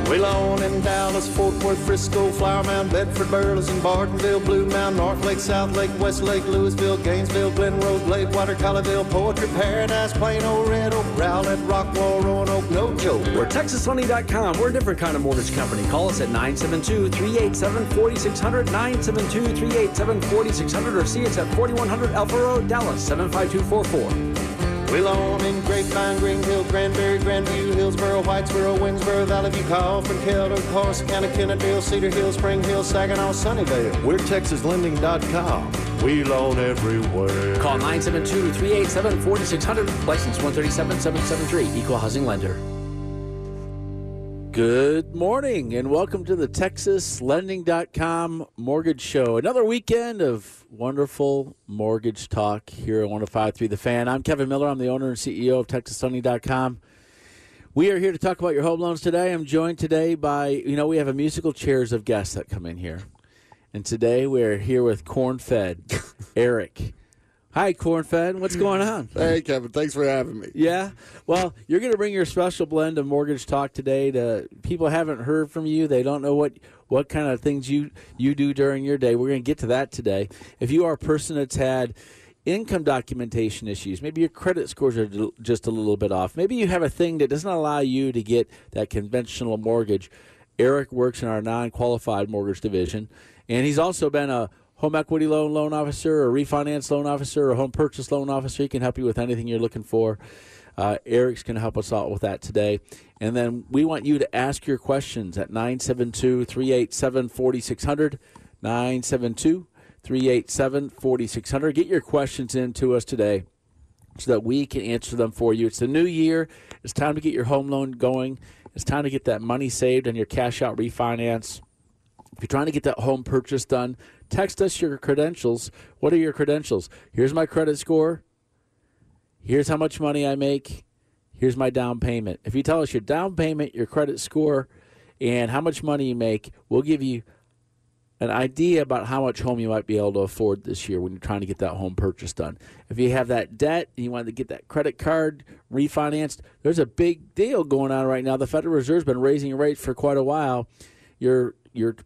We loan in Dallas, Fort Worth, Frisco, Flower Mound, Bedford, Burleson, Bartonville, Blue Mound, North Lake, South Lake, West Lake, Louisville, Gainesville, Glen Rose, Bladewater, Colleyville, Poetry Paradise, Plano, Red Oak, Rowlett, Rockwall, Roanoke, no joke. We're TexasHoney.com. We're a different kind of mortgage company. Call us at 972-387-4600, 972-387-4600, or see us at 4100 Alpha Road, Dallas, 75244. We loan in Grapevine, Green Hill, Granbury, Grandview, Hillsboro, Whitesboro, Winsboro, Valley View, Kaufman, Keldo, Corse County, Kennedale, Cedar Hill, Spring Hill, Saginaw, Sunnyvale. We're TexasLending.com. We loan everywhere. Call 972-387-4600, license 137773, Equal Housing Lender. Good morning and welcome to the TexasLending.com Mortgage Show. Another weekend of wonderful mortgage talk here at 105.3 The Fan. I'm Kevin Miller. I'm the owner and CEO of TexasHoney.com. We are here to talk about your home loans today. I'm joined today by, we have a musical chairs of guests that come in here. And today we're here with Corn Fed Eric. Hi, Corn Fed. What's going on? Hey, Kevin. Thanks for having me. Yeah. Well, you're going to bring your special blend of mortgage talk today to people who haven't heard from you. They don't know what kind of things you do during your day. We're going to get to that today. If you are a person that's had income documentation issues, maybe your credit scores are just a little bit off, maybe you have a thing that doesn't allow you to get that conventional mortgage, Eric works in our non-qualified mortgage division, and he's also been a home equity loan officer, or refinance loan officer, or home purchase loan officer. He can help you with anything you're looking for. Eric's going to help us out with that today. And then we want you to ask your questions at 972-387-4600, 972-387-4600. Get your questions in to us today so that we can answer them for you. It's the new year. It's time to get your home loan going. It's time to get that money saved and your cash out refinance. If you're trying to get that home purchase done, text us your credentials. What are your credentials? Here's my credit score. Here's how much money I make. Here's my down payment. If you tell us your down payment, your credit score, and how much money you make, we'll give you an idea about how much home you might be able to afford this year when you're trying to get that home purchase done. If you have that debt and you want to get that credit card refinanced, there's a big deal going on right now. The Federal Reserve's been raising rates for quite a while. Your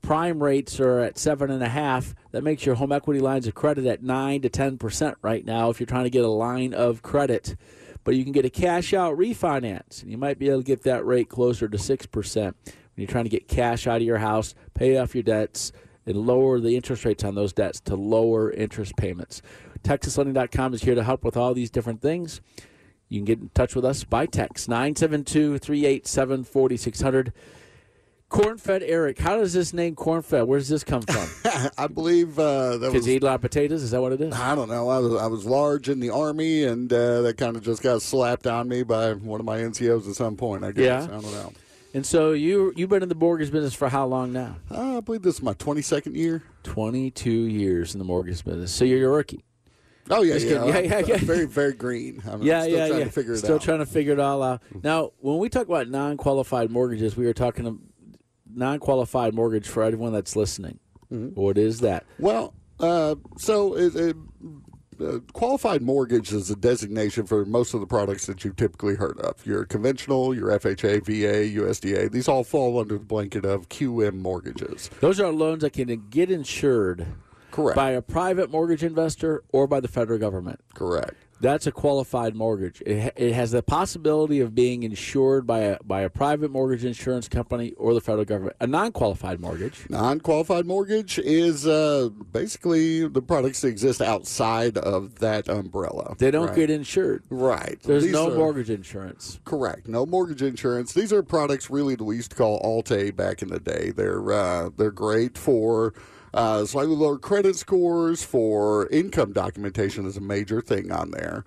prime rates are at 7.5%. That makes your home equity lines of credit at 9 to 10% right now if you're trying to get a line of credit. But you can get a cash out refinance, and you might be able to get that rate closer to 6% when you're trying to get cash out of your house, pay off your debts, and lower the interest rates on those debts to lower interest payments. TexasLending.com is here to help with all these different things. You can get in touch with us by text 972-387-4600. Corn Fed Eric. How does this name Corn Fed? Where does this come from? I believe that was. Kids eat a lot of potatoes. Is that what it is? I don't know. I was large in the Army, and that kind of just got slapped on me by one of my NCOs at some point. I guess. Yeah. I don't know. And so you've been in the mortgage business for how long now? I believe this is my 22nd year. 22 years in the mortgage business. So you're a rookie. Oh, yeah, yeah. Yeah. Very, very green. I'm still trying to figure it all out. Now, when we talk about non-qualified mortgages, we are talking about non-qualified mortgage for everyone that's listening. Mm-hmm. What is that? Well, qualified mortgage is a designation for most of the products that you've typically heard of. Your conventional, your FHA, VA, USDA, these all fall under the blanket of QM mortgages. Those are loans that can get insured. Correct. By a private mortgage investor or by the federal government. Correct. That's a qualified mortgage. It has the possibility of being insured by a private mortgage insurance company or the federal government. A non-qualified mortgage. Non-qualified mortgage is basically the products that exist outside of that umbrella. They don't get insured. Right. There's no mortgage insurance. Correct. No mortgage insurance. These are products really that we used to call Alt-A back in the day. They're great for... slightly lower credit scores. For income documentation is a major thing on there.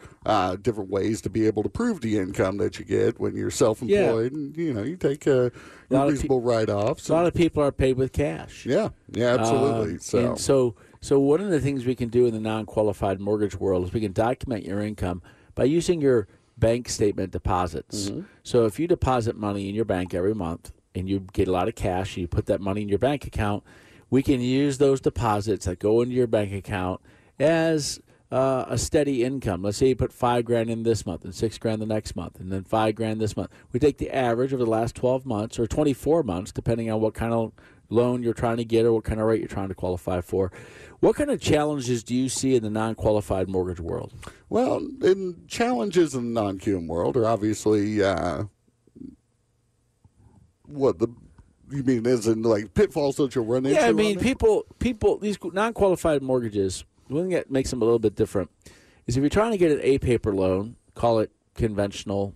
Different ways to be able to prove the income that you get when you're self-employed. Yeah. And, you take a reasonable write-offs. A lot of people are paid with cash. Yeah, absolutely. So one of the things we can do in the non-qualified mortgage world is we can document your income by using your bank statement deposits. Mm-hmm. So if you deposit money in your bank every month and you get a lot of cash and you put that money in your bank account, we can use those deposits that go into your bank account as a steady income. Let's say you put $5,000 in this month and $6,000 the next month and then $5,000 this month. We take the average over the last 12 months or 24 months, depending on what kind of loan you're trying to get or what kind of rate you're trying to qualify for. What kind of challenges do you see in the non-qualified mortgage world? Well, challenges in the non-QM world are obviously You mean as in like pitfalls that you'll run into? Yeah, I mean people these non-qualified mortgages. One thing that makes them a little bit different is if you're trying to get an A-paper loan, call it a conventional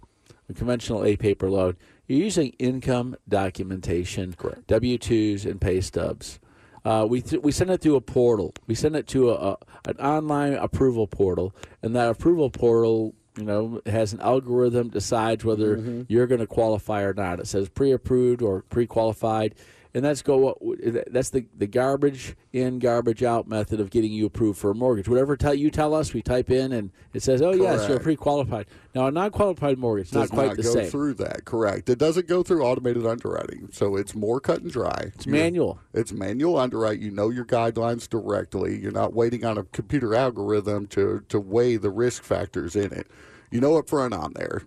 A-paper loan. You're using income documentation, correct, W-2s and pay stubs. We send it through a portal. We send it to an online approval portal, and that approval portal, it has an algorithm, decides whether mm-hmm. you're going to qualify or not. It says pre-approved or pre-qualified, and that's the garbage in, garbage out method of getting you approved for a mortgage. Whatever you tell us, we type in, and it says, oh, correct, yes, you're pre-qualified. Now, a non-qualified mortgage does not quite go through that, correct. It doesn't go through automated underwriting, so it's more cut and dry. It's manual. It's manual underwrite. You know your guidelines directly. You're not waiting on a computer algorithm to weigh the risk factors in it. You know up front on there.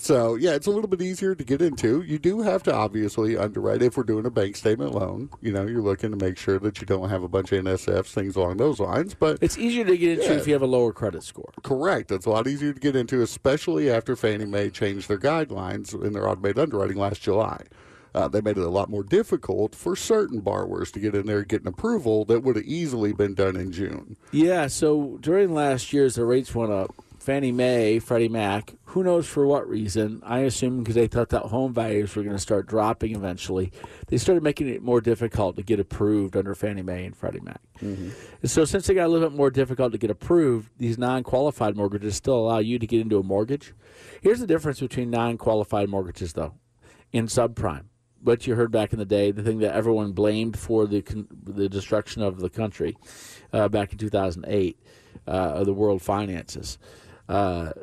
So, yeah, it's a little bit easier to get into. You do have to obviously underwrite. If we're doing a bank statement loan, you're looking to make sure that you don't have a bunch of NSFs, things along those lines. But it's easier to get into if you have a lower credit score. Correct. It's a lot easier to get into, especially after Fannie Mae changed their guidelines in their automated underwriting last July. They made it a lot more difficult for certain borrowers to get in there and get an approval that would have easily been done in June. Yeah, so during last year's, the rates went up. Fannie Mae, Freddie Mac, who knows for what reason, I assume because they thought that home values were going to start dropping eventually, they started making it more difficult to get approved under Fannie Mae and Freddie Mac. Mm-hmm. And so since they got a little bit more difficult to get approved, these non-qualified mortgages still allow you to get into a mortgage. Here's the difference between non-qualified mortgages, though, and subprime. What you heard back in the day, the thing that everyone blamed for the destruction of the country back in 2008, the world finances. The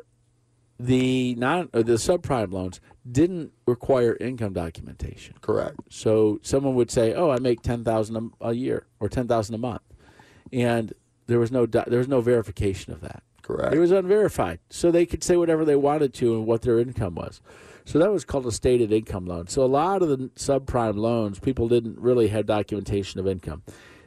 subprime loans didn't require income documentation. Correct. So someone would say, "Oh, I make $10,000 a year or $10,000 a month," and there was no verification of that. Correct. It was unverified, so they could say whatever they wanted to and what their income was. So that was called a stated income loan. So a lot of the subprime loans, people didn't really have documentation of income.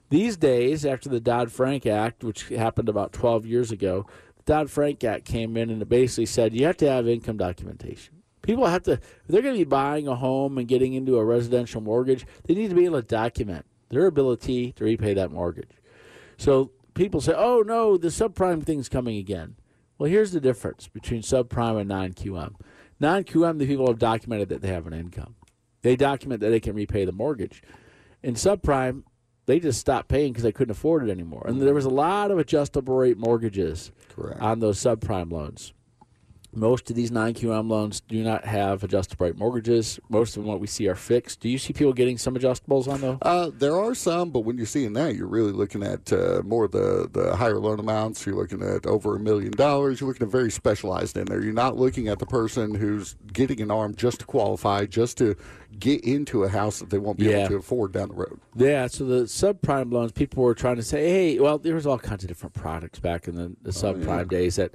These days, after the Dodd-Frank Act, which happened about 12 years ago. Dodd-Frank Act came in and it basically said you have to have income documentation. People have to, if they're going to be buying a home and getting into a residential mortgage, they need to be able to document their ability to repay that mortgage. So people say, oh, no, the subprime thing's coming again. Well, here's the difference between subprime and non-QM. Non-QM, the people have documented that they have an income. They document that they can repay the mortgage. In subprime, they just stopped paying because they couldn't afford it anymore. And there was a lot of adjustable rate mortgages on those subprime loans. Most of these non-QM loans do not have adjustable rate mortgages. Most of them, what we see, are fixed. Do you see people getting some adjustables on those? There are some, but when you're seeing that, you're really looking at more of the higher loan amounts. You're looking at over $1 million. You're looking at very specialized in there. You're not looking at the person who's getting an ARM just to qualify, just to get into a house that they won't be able to afford down the road. Yeah, so the subprime loans, people were trying to say, hey, well, there was all kinds of different products back in the subprime days that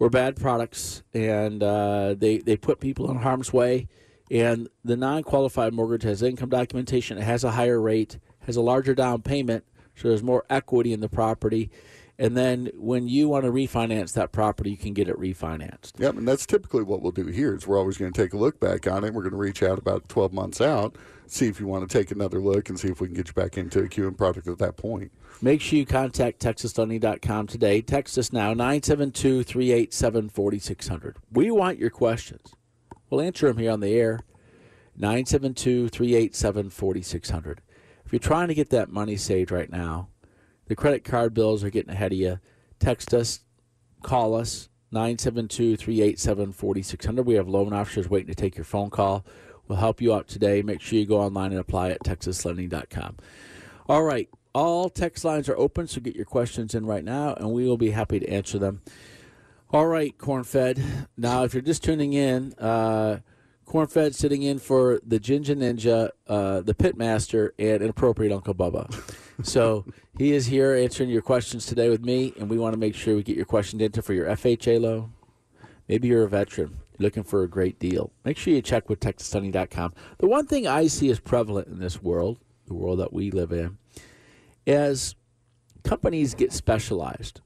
were bad products, and they put people in harm's way. And the non-qualified mortgage has income documentation. It has a higher rate, has a larger down payment, so there's more equity in the property. And then when you want to refinance that property, you can get it refinanced. Yep, and that's typically what we'll do here is we're always going to take a look back on it. We're going to reach out about 12 months out, see if you want to take another look, and see if we can get you back into a QM product at that point. Make sure you contact TexasLending.com today. Text us now, 972-387-4600. We want your questions. We'll answer them here on the air, 972-387-4600. If you're trying to get that money saved right now, the credit card bills are getting ahead of you. Text us, call us, 972-387-4600. We have loan officers waiting to take your phone call. We'll help you out today. Make sure you go online and apply at TexasLending.com. All right, all text lines are open, so get your questions in right now, and we will be happy to answer them. All right, Corn Fed. Now, if you're just tuning in, Corn Fed sitting in for the Ginger Ninja, the Pitmaster, and Inappropriate Uncle Bubba. So he is here answering your questions today with me, and we want to make sure we get your questions into for your FHA loan. Maybe you're a veteran looking for a great deal. Make sure you check with TexasHoney.com. The one thing I see is prevalent in this world, the world that we live in, is companies get specialized,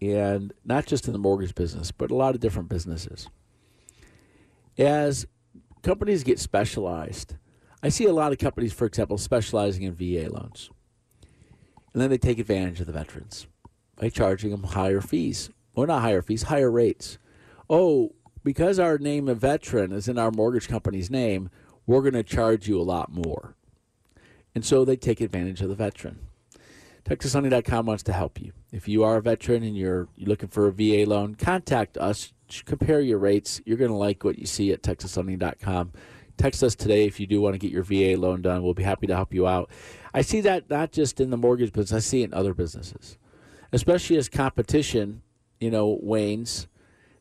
and not just in the mortgage business, but a lot of different businesses. As companies get specialized, I see a lot of companies, for example, specializing in VA loans. And then they take advantage of the veterans by charging them higher fees. Or not higher fees, higher rates. Oh, because our name of veteran is in our mortgage company's name, we're going to charge you a lot more. And so they take advantage of the veteran. TexasHoney.com wants to help you. If you are a veteran and you're looking for a VA loan, contact us. Compare your rates. You're going to like what you see at TexasHoney.com. Text us today if you do want to get your VA loan done. We'll be happy to help you out. I see that not just in the mortgage business. I see it in other businesses, especially as competition, wanes.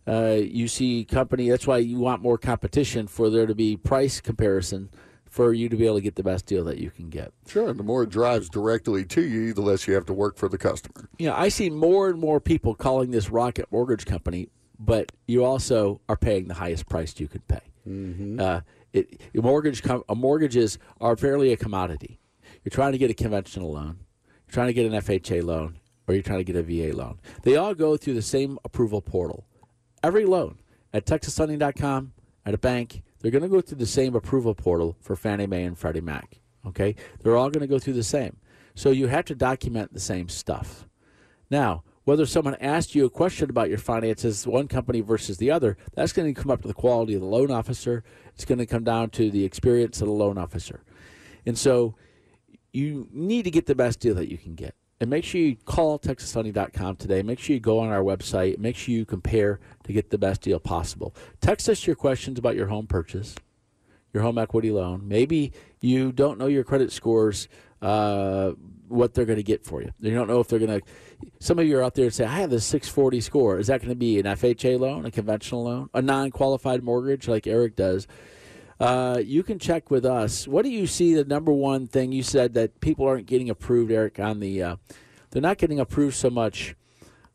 You see company. That's why you want more competition, for there to be price comparison for you to be able to get the best deal that you can get. Sure, and the more it drives directly to you, the less you have to work for the customer. I see more and more people calling this Rocket Mortgage Company, but you also are paying the highest price you could pay. Mm-hmm. Mortgages are fairly a commodity. You're trying to get a conventional loan, you're trying to get an FHA loan, or you're trying to get a VA loan. They all go through the same approval portal. Every loan at TexasLending.com, at a bank, they're going to go through the same approval portal for Fannie Mae and Freddie Mac. Okay, they're all going to go through the same. So you have to document the same stuff. Now, whether someone asked you a question about your finances, one company versus the other, that's going to come up to the quality of the loan officer. It's going to come down to the experience of the loan officer. And so you need to get the best deal that you can get. And make sure you call TexasHoney.com today. Make sure you go on our website. Make sure you compare to get the best deal possible. Text us your questions about your home purchase, your home equity loan. Maybe you don't know your credit scores, what they're going to get for you. You don't know if they're going to – some of you are out there and say, I have this 640 score. Is that going to be an FHA loan, a conventional loan, a non-qualified mortgage like Eric does? You can check with us. What do you see the number one thing you said that people aren't getting approved, Eric, on the they're not getting approved so much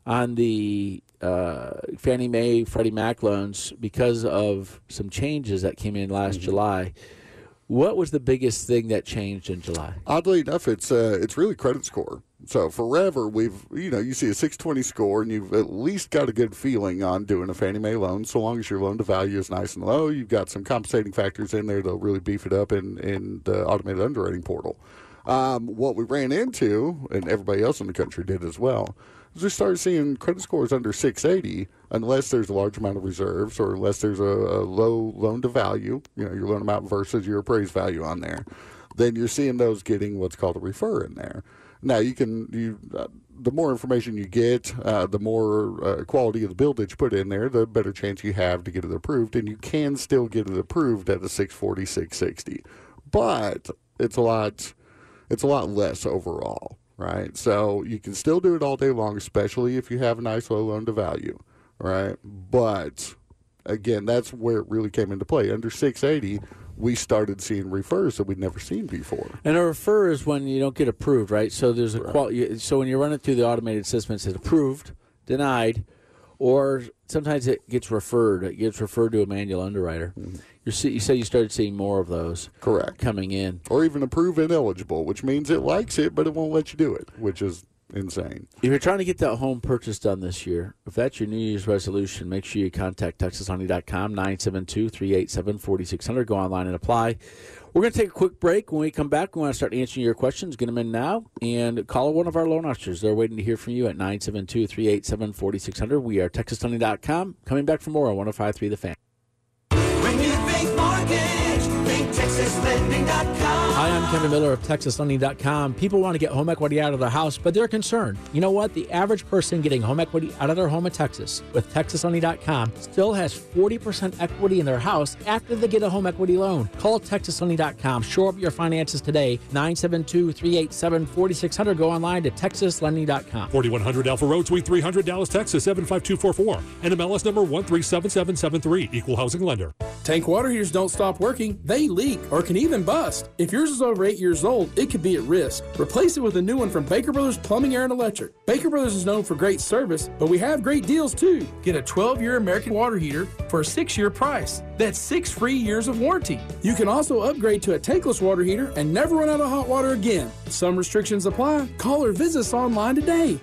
on the Fannie Mae, Freddie Mac loans because of some changes that came in last July. What was the biggest thing that changed in July? Oddly enough, it's really credit score. So forever, we've you see a 620 score, and you've at least got a good feeling on doing a Fannie Mae loan, so long as your loan-to-value is nice and low. You've got some compensating factors in there that'll really beef it up in the automated underwriting portal. What we ran into, and everybody else in the country did as well, is we started seeing credit scores under 680 unless there's a large amount of reserves or unless there's a low loan-to-value, you know, your loan amount versus your appraised value on there. Then you're seeing those getting what's called a refer in there. Now, the more information you get, the more quality of the build that you put in there, the better chance you have to get it approved. And you can still get it approved at a 640, 660. But it's a lot less overall, right? So you can still do it all day long, especially if you have a nice low loan to value, right? But, again, that's where it really came into play. Under 680, we started seeing refers that we'd never seen before. And a refer is when you don't get approved, right? So there's a So when you run it through the automated system, it says approved, denied, or sometimes it gets referred. It gets referred to a manual underwriter. Mm-hmm. You say you started seeing more of those coming in. Or even approved ineligible, which means it likes it, but it won't let you do it, which is insane. If you're trying to get that home purchase done this year, if that's your New Year's resolution, make sure you contact TexasHoney.com, 972-387-4600. Go online and apply. We're going to take a quick break. When we come back, we want to start answering your questions. Get them in now and call one of our loan officers. They're waiting to hear from you at 972-387-4600. We are TexasHoney.com. Coming back for more on 105.3 The Fan. When you think mortgage, think TexasLending.com. Hi, I'm Kevin Miller of TexasLending.com. People want to get home equity out of their house, but they're concerned. You know what? The average person getting home equity out of their home in Texas with TexasHoney.com still has 40% equity in their house after they get a home equity loan. Call TexasHoney.com. Shore up your finances today. 972-387-4600. Go online to TexasLending.com. 4100 Alpha Road, Suite 300, Dallas, Texas, 75244. NMLS number 137773. Equal housing lender. Tank water heaters don't stop working. They leak or can even bust. If yours is over 8 years old, it could be at risk. Replace it with a new one from Baker Brothers Plumbing, Air, and Electric. Baker Brothers is known for great service, but we have great deals too. Get a 12-year American water heater for a 6-year price. That's 6 free years of warranty. You can also upgrade to a tankless water heater and never run out of hot water again. Some restrictions apply. Call or visit us online today.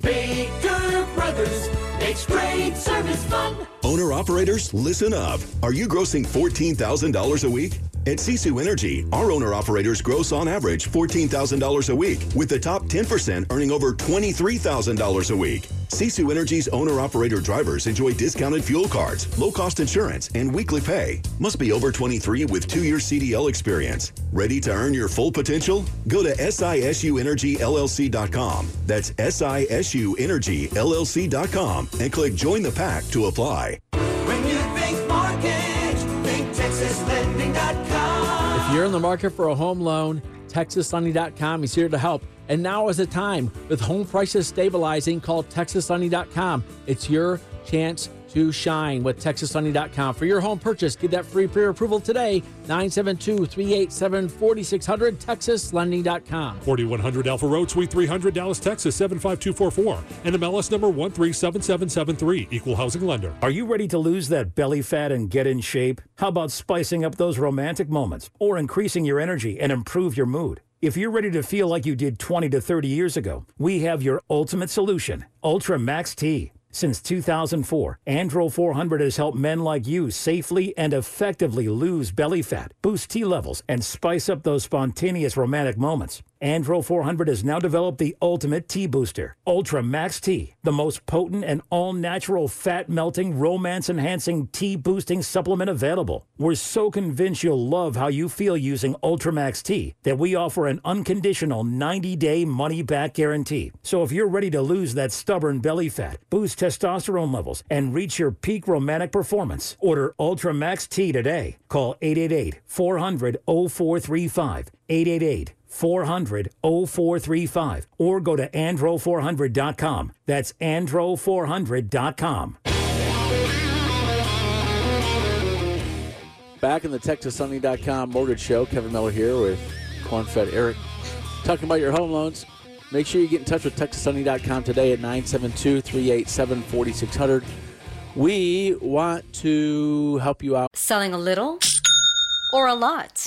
Baker Brothers. It's great service fun. Owner-operators, listen up. Are you grossing $14,000 a week? At Sisu Energy, our owner-operators gross on average $14,000 a week, with the top 10% earning over $23,000 a week. Sisu Energy's owner-operator drivers enjoy discounted fuel cards, low-cost insurance, and weekly pay. Must be over 23 with 2-year CDL experience. Ready to earn your full potential? Go to SISUEnergyLLC.com. That's SISUEnergyLLC.com and click Join the Pack to apply. When you think mortgage, think TexasLending.com. If you're in the market for a home loan, TexasLending.com is here to help. And now is the time. With home prices stabilizing, call TexasLending.com. It's your chance to shine with TexasHoney.com. For your home purchase, get that free pre-approval today, 972-387-4600, TexasLending.com. 4100 Alpha Road, Suite 300, Dallas, Texas, 75244. NMLS number 137773, Equal Housing Lender. Are you ready to lose that belly fat and get in shape? How about spicing up those romantic moments or increasing your energy and improve your mood? If you're ready to feel like you did 20 to 30 years ago, we have your ultimate solution, Ultramax T. Since 2004, Andro 400 has helped men like you safely and effectively lose belly fat, boost T levels, and spice up those spontaneous romantic moments. Andro 400 has now developed the ultimate T booster, Ultramax T, the most potent and all-natural fat-melting, romance-enhancing T-boosting supplement available. We're so convinced you'll love how you feel using Ultramax T that we offer an unconditional 90-day money-back guarantee. So if you're ready to lose that stubborn belly fat, boost testosterone levels, and reach your peak romantic performance, order Ultramax T today. Call 888-400-0435, 888-400-0435, or go to andro400.com. That's andro400.com. Back in the TexasHoney.com Mortgage Show, Kevin Miller here with Corn Fed Eric. Talking about your home loans, make sure you get in touch with TexasHoney.com today at 972-387-4600. We want to help you out. Selling a little or a lot?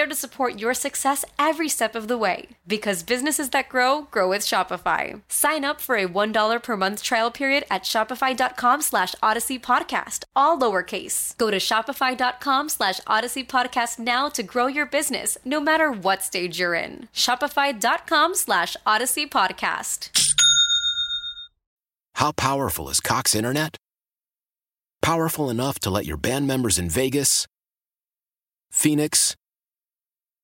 to support your success every step of the way. Because businesses that grow, grow with Shopify. Sign up for a $1 per month trial period at shopify.com/Odyssey Podcast, all lowercase. Go to shopify.com/Odyssey Podcast now to grow your business, no matter what stage you're in. Shopify.com/Odyssey Podcast. How powerful is Cox Internet? Powerful enough to let your band members in Vegas, Phoenix,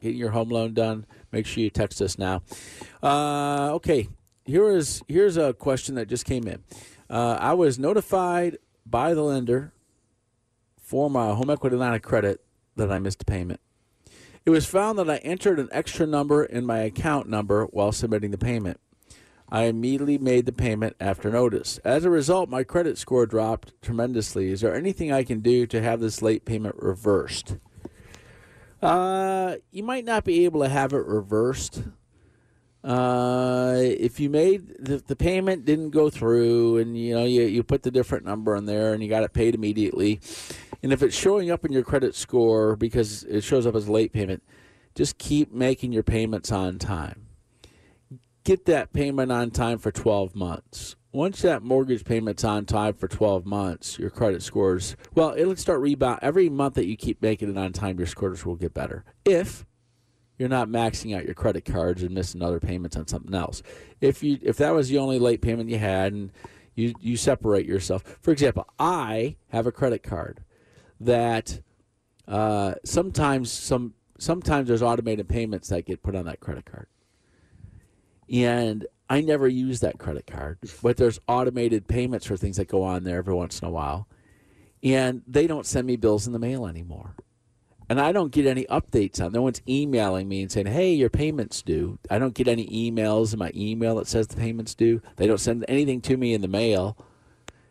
Getting your home loan done, make sure you text us now. Okay, here's a question that just came in. I was notified by the lender for my home equity line of credit that I missed a payment. It was found that I entered an extra number in my account number while submitting the payment. I immediately made the payment after notice. As a result, my credit score dropped tremendously. Is there anything I can do to have this late payment reversed? You might not be able to have it reversed. If you made the payment didn't go through, and you put the different number in there and you got it paid immediately, and if it's showing up in your credit score because it shows up as a late payment, just keep making your payments on time. Get that payment on time for 12 months. Once that mortgage payment's on time for 12 months, your credit scores, well, it'll start rebound. Every month that you keep making it on time, your scores will get better. If you're not maxing out your credit cards and missing other payments on something else. If that was the only late payment you had and you separate yourself. For example, I have a credit card that sometimes there's automated payments that get put on that credit card. And I never use that credit card, but there's automated payments for things that go on there every once in a while. And they don't send me bills in the mail anymore. And I don't get any updates on. No one's emailing me and saying, hey, your payment's due. I don't get any emails in my email that says the payment's due. They don't send anything to me in the mail.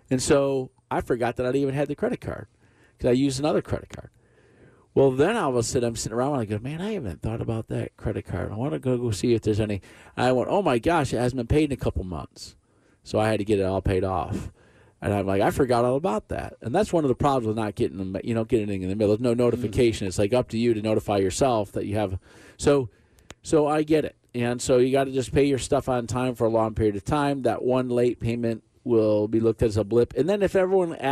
And so I forgot that I'd even had the credit card because I used another credit card. Well, then all of a sudden I'm sitting around and I go, man, I haven't thought about that credit card. I want to go see if there's any. I went, oh, my gosh, it hasn't been paid in a couple months. So I had to get it all paid off. And I'm like, I forgot all about that. And that's one of the problems with not getting them, getting anything in the middle. There's no notification. It's like up to you to notify yourself that you have. So I get it. And so you got to just pay your stuff on time for a long period of time. That one late payment will be looked at as a blip. And then if anyone ever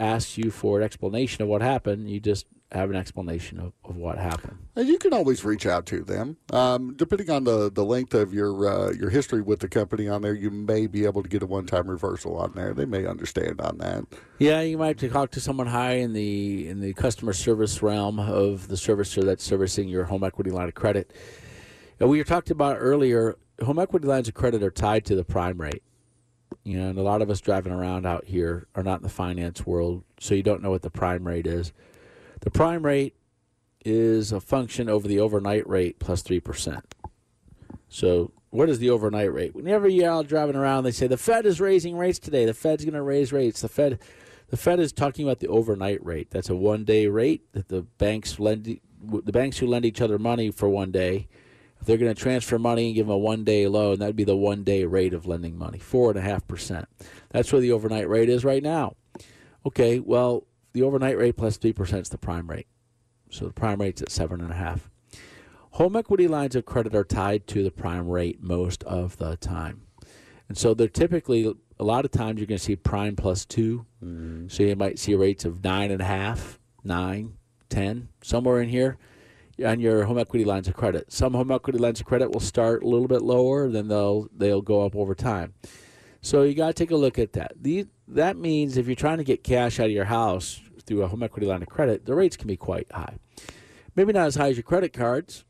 asks you for an explanation of what happened, you just have an explanation of what happened. You can always reach out to them. Depending on the length of your history with the company on there, you may be able to get a one-time reversal on there. They may understand on that. Yeah, you might have to talk to someone high in the customer service realm of the servicer that's servicing your home equity line of credit. And we were talking about earlier, home equity lines of credit are tied to the prime rate. And a lot of us driving around out here are not in the finance world, so you don't know what the prime rate is. The prime rate is a function over the overnight rate plus 3%. So what is the overnight rate? Whenever you're out driving around, they say, the Fed is raising rates today. The Fed's going to raise rates. The Fed is talking about the overnight rate. That's a one-day rate that the banks who lend each other money for one day, if they're going to transfer money and give them a one-day loan, that would be the one-day rate of lending money, 4.5%. That's where the overnight rate is right now. Okay, well, the overnight rate plus 3% is the prime rate. So the prime rate's at 7.5. Home equity lines of credit are tied to the prime rate most of the time. And so they're typically, a lot of times you're going to see prime plus 2. Mm-hmm. So you might see rates of 9.5, 9, 10, somewhere in here on your home equity lines of credit. Some home equity lines of credit will start a little bit lower, then they'll go up over time. So you got to take a look at that. That means if you're trying to get cash out of your house through a home equity line of credit, the rates can be quite high. Maybe not as high as your credit cards.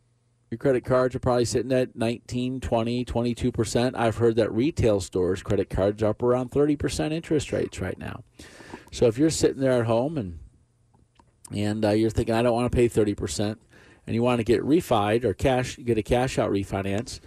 Your credit cards are probably sitting at 19, 20, 22%. I've heard that retail stores' credit cards are up around 30% interest rates right now. So if you're sitting there at home and you're thinking, I don't want to pay 30%, and you want to get refied or get a cash-out refinance,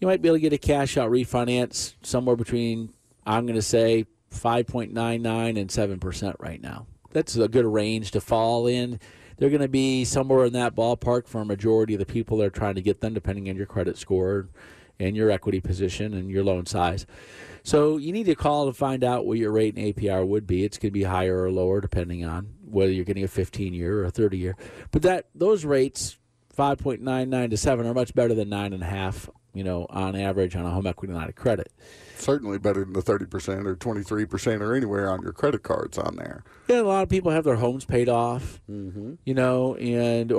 you might be able to get a cash-out refinance somewhere between, I'm going to say, 5.99 and 7% right now. That's a good range to fall in. They're going to be somewhere in that ballpark for a majority of the people that are trying to get them, depending on your credit score and your equity position and your loan size. So you need to call to find out what your rate and APR would be. It's going to be higher or lower depending on whether you're getting a 15-year or a 30-year. But those rates, 5.99 to 7, are much better than 9.5, on average on a home equity line of credit. Certainly better than the 30% or 23% or anywhere on your credit cards on there. Yeah, a lot of people have their homes paid off, mm-hmm. Or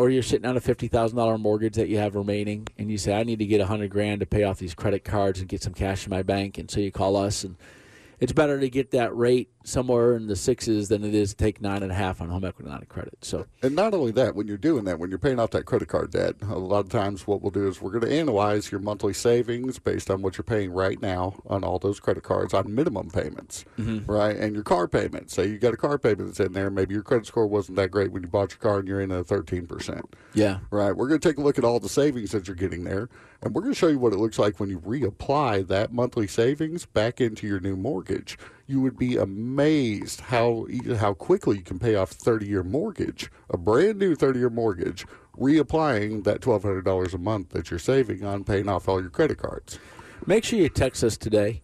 you're sitting on a $50,000 mortgage that you have remaining, and you say, I need to get $100,000 to pay off these credit cards and get some cash in my bank, and so you call us. And it's better to get that rate somewhere in the 6s than it is to take 9.5 on home equity line of credit. So, and not only that, when you're doing that, when you're paying off that credit card debt, a lot of times what we'll do is we're going to analyze your monthly savings based on what you're paying right now on all those credit cards on minimum payments, mm-hmm. right? And your car payment. Say you got a car payment that's in there. Maybe your credit score wasn't that great when you bought your car and you're in at 13%. Yeah. Right. We're going to take a look at all the savings that you're getting there, and we're going to show you what it looks like when you reapply that monthly savings back into your new mortgage. You would be amazed how quickly you can pay off a brand new 30-year mortgage, reapplying that $1,200 a month that you're saving on paying off all your credit cards. Make sure you text us today,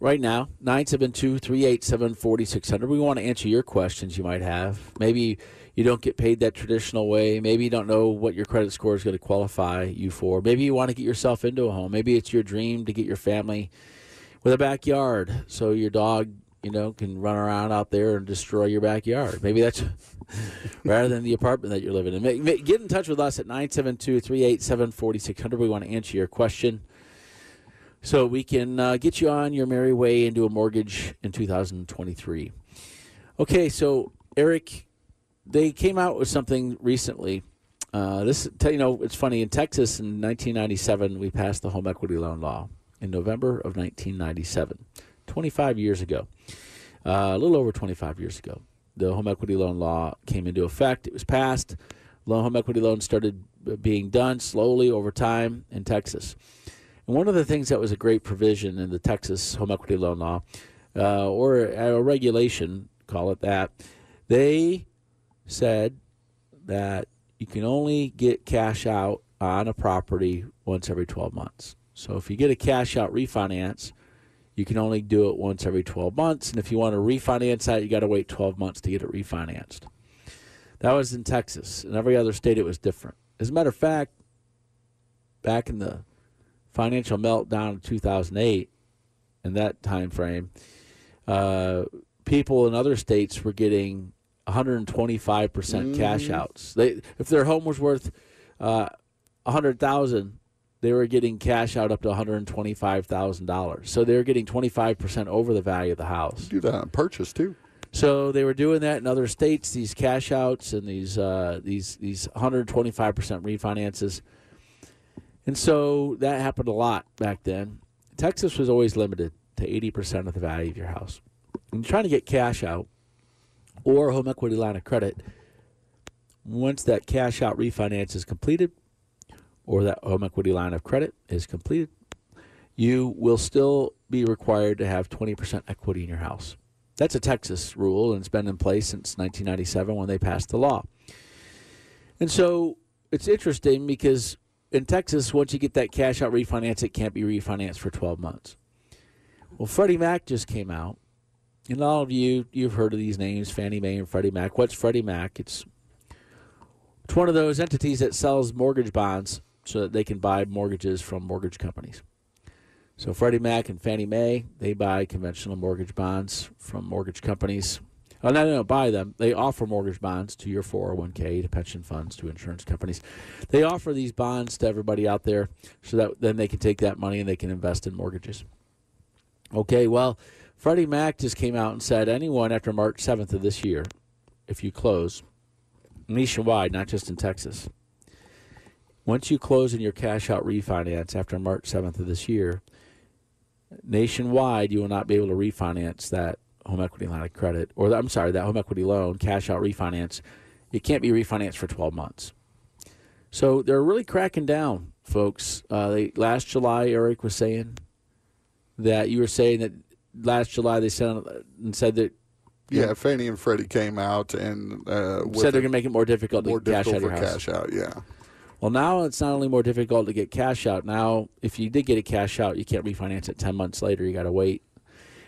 right now, 972-387-4600. We want to answer your questions you might have. Maybe you don't get paid that traditional way. Maybe you don't know what your credit score is going to qualify you for. Maybe you want to get yourself into a home. Maybe it's your dream to get your family with a backyard, so your dog, can run around out there and destroy your backyard. Maybe that's rather than the apartment that you're living in. Get in touch with us at 972-387-4600. We want to answer your question so we can get you on your merry way into a mortgage in 2023. Okay, so, Eric, they came out with something recently. It's funny. In Texas in 1997, we passed the home equity loan law. In November of 1997, 25 years ago, a little over 25 years ago, the home equity loan law came into effect. It was passed. Home equity loans started being done slowly over time in Texas. And one of the things that was a great provision in the Texas home equity loan law, or a regulation, call it that, they said that you can only get cash out on a property once every 12 months. So if you get a cash-out refinance, you can only do it once every 12 months. And if you want to refinance that, you got to wait 12 months to get it refinanced. That was in Texas. In every other state, it was different. As a matter of fact, back in the financial meltdown of 2008, in that time frame, people in other states were getting 125% cash-outs. If their home was worth $100,000, they were getting cash out up to $125,000. So they were getting 25% over the value of the house. Do that on purchase, too. So they were doing that in other states, these cash outs and these 125% refinances. And so that happened a lot back then. Texas was always limited. to 80% of the value of your house. When you're trying to get cash out or a home equity line of credit, once that cash out refinance is completed or that home equity line of credit is completed, you will still be required to have 20% equity in your house. That's a Texas rule, and it's been in place since 1997 when they passed the law. And so it's interesting because in Texas, once you get that cash out refinance, it can't be refinanced for 12 months. Well, Freddie Mac just came out, and all of you've heard of these names, Fannie Mae and Freddie Mac. What's Freddie Mac? It's one of those entities that sells mortgage bonds so that they can buy mortgages from mortgage companies. So Freddie Mac and Fannie Mae, they buy conventional mortgage bonds from mortgage companies. Oh, no, buy them. They offer mortgage bonds to your 401k, to pension funds, to insurance companies. They offer these bonds to everybody out there so that then they can take that money and they can invest in mortgages. Okay, well, Freddie Mac just came out and said anyone after March 7th of this year, if you close nationwide, not just in Texas, once you close in your cash-out refinance after March 7th of this year, nationwide, you will not be able to refinance that home equity line of credit, or that home equity loan, cash out refinance. It can't be refinanced for 12 months. So they're really cracking down, folks. Last July, Eric was saying that you were saying that last July they sent and said that. Yeah, Fannie and Freddie came out and said they're going to make it more difficult to cash out your house. Cash out, yeah. Well, now it's not only more difficult to get cash out. Now, if you did get a cash out, you can't refinance it 10 months later. You got to wait.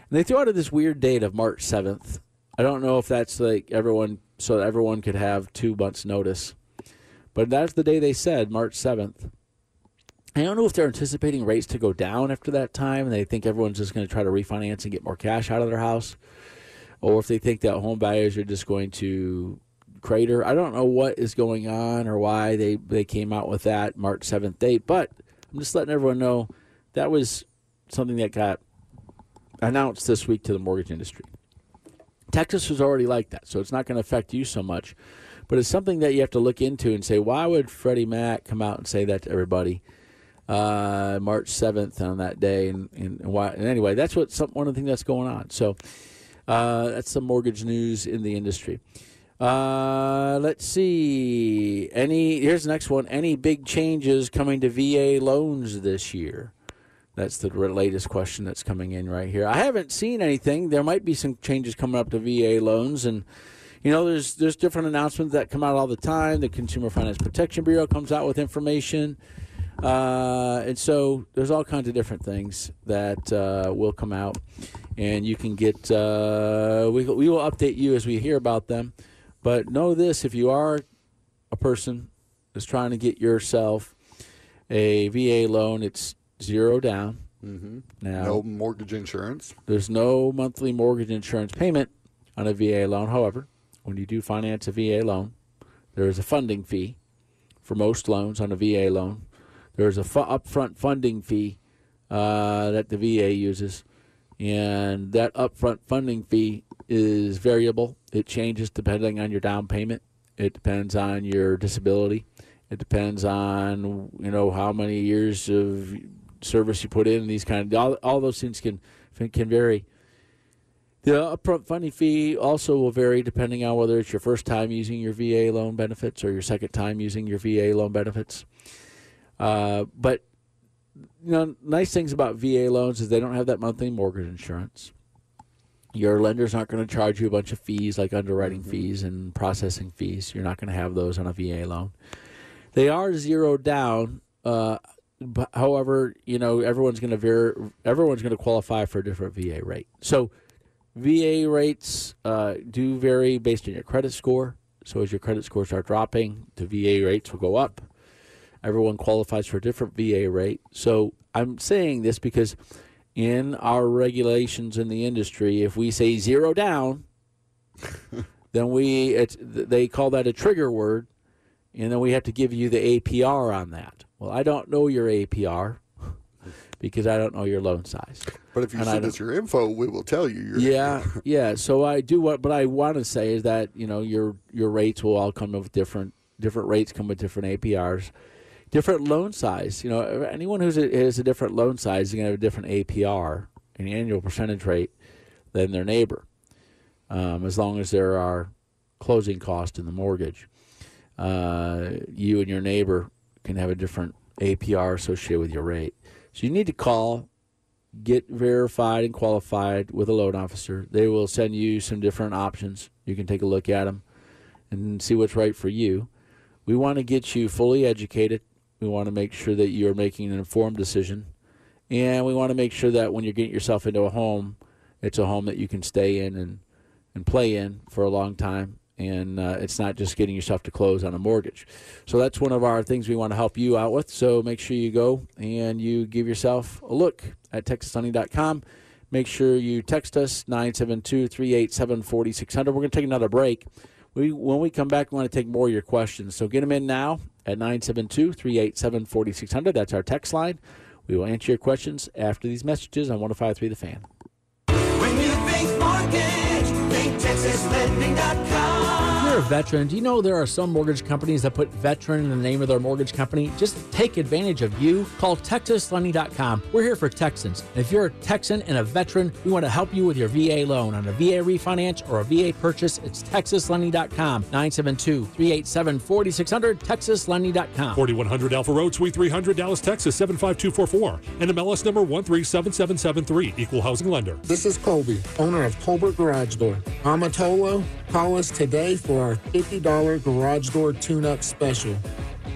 And they threw out this weird date of March 7th. I don't know if that's like everyone, so that everyone could have 2 months' notice. But that's the day they said, March 7th. I don't know if they're anticipating rates to go down after that time, and they think everyone's just going to try to refinance and get more cash out of their house, or if they think that home values are just going to crater. I don't know what is going on or why they came out with that March 7th date, but I'm just letting everyone know that was something that got announced this week to the mortgage industry. Texas was already like that, so it's not going to affect you so much, but it's something that you have to look into and say, why would Freddie Mac come out and say that to everybody March 7th on that day? And why? And anyway, that's one of the things that's going on. So that's the mortgage news in the industry. Let's see. Here's the next one. Any big changes coming to VA loans this year? That's the latest question that's coming in right here. I haven't seen anything. There might be some changes coming up to VA loans, and there's different announcements that come out all the time. The Consumer Finance Protection Bureau comes out with information, and so there's all kinds of different things that will come out, and you can get. We will update you as we hear about them. But know this, if you are a person that's trying to get yourself a VA loan, it's zero down. Mm-hmm. Now, no mortgage insurance. There's no monthly mortgage insurance payment on a VA loan. However, when you do finance a VA loan, there is a funding fee for most loans on a VA loan. There is a upfront funding fee that the VA uses, and that upfront funding fee is variable. It changes depending on your down payment. It depends on your disability. It depends on how many years of service you put in. These all those things can vary. The upfront funding fee also will vary depending on whether it's your first time using your VA loan benefits or your second time using your VA loan benefits. But nice things about VA loans is they don't have that monthly mortgage insurance. Your lenders aren't going to charge you a bunch of fees like underwriting fees and processing fees. You're not going to have those on a VA loan. They are zero down. However, everyone's going to qualify for a different VA rate. So VA rates do vary based on your credit score. So as your credit scores are dropping, the VA rates will go up. Everyone qualifies for a different VA rate. So I'm saying this because in our regulations in the industry, if we say zero down, then they call that a trigger word, and then we have to give you the APR on that. Well, I don't know your APR because I don't know your loan size. But if you send us your info, we will tell you. Yeah. So what I want to say is that your rates will all come with different rates come with different APRs. Different loan size. Anyone who has a different loan size is going to have a different APR an annual percentage rate than their neighbor, as long as there are closing costs in the mortgage. You and your neighbor can have a different APR associated with your rate. So you need to call, get verified and qualified with a loan officer. They will send you some different options. You can take a look at them and see what's right for you. We want to get you fully educated. We want to make sure that you're making an informed decision. And we want to make sure that when you're getting yourself into a home, it's a home that you can stay in and play in for a long time. And it's not just getting yourself to close on a mortgage. So that's one of our things we want to help you out with. So make sure you go and you give yourself a look at TexasHoney.com. Make sure you text us, 972-387-4600. We're going to take another break. When we come back, we want to take more of your questions. So get them in now at 972-387-4600. That's our text line. We will answer your questions after these messages on 105.3 The Fan. When you think mortgage, think TexasLending.com. If you're a veteran, do you know there are some mortgage companies that put veteran in the name of their mortgage company? Just take advantage of you. Call TexasLending.com. We're here for Texans. And if you're a Texan and a veteran, we want to help you with your VA loan on a VA refinance or a VA purchase. It's TexasLending.com. 972-387-4600. TexasLending.com. 4100 Alpha Road, Suite 300, Dallas, Texas, 75244. And MLS number 137773. Equal housing lender. This is Colby, owner of Colbert Garage Door. Amatolo, call us today for our $50 garage door tune-up special.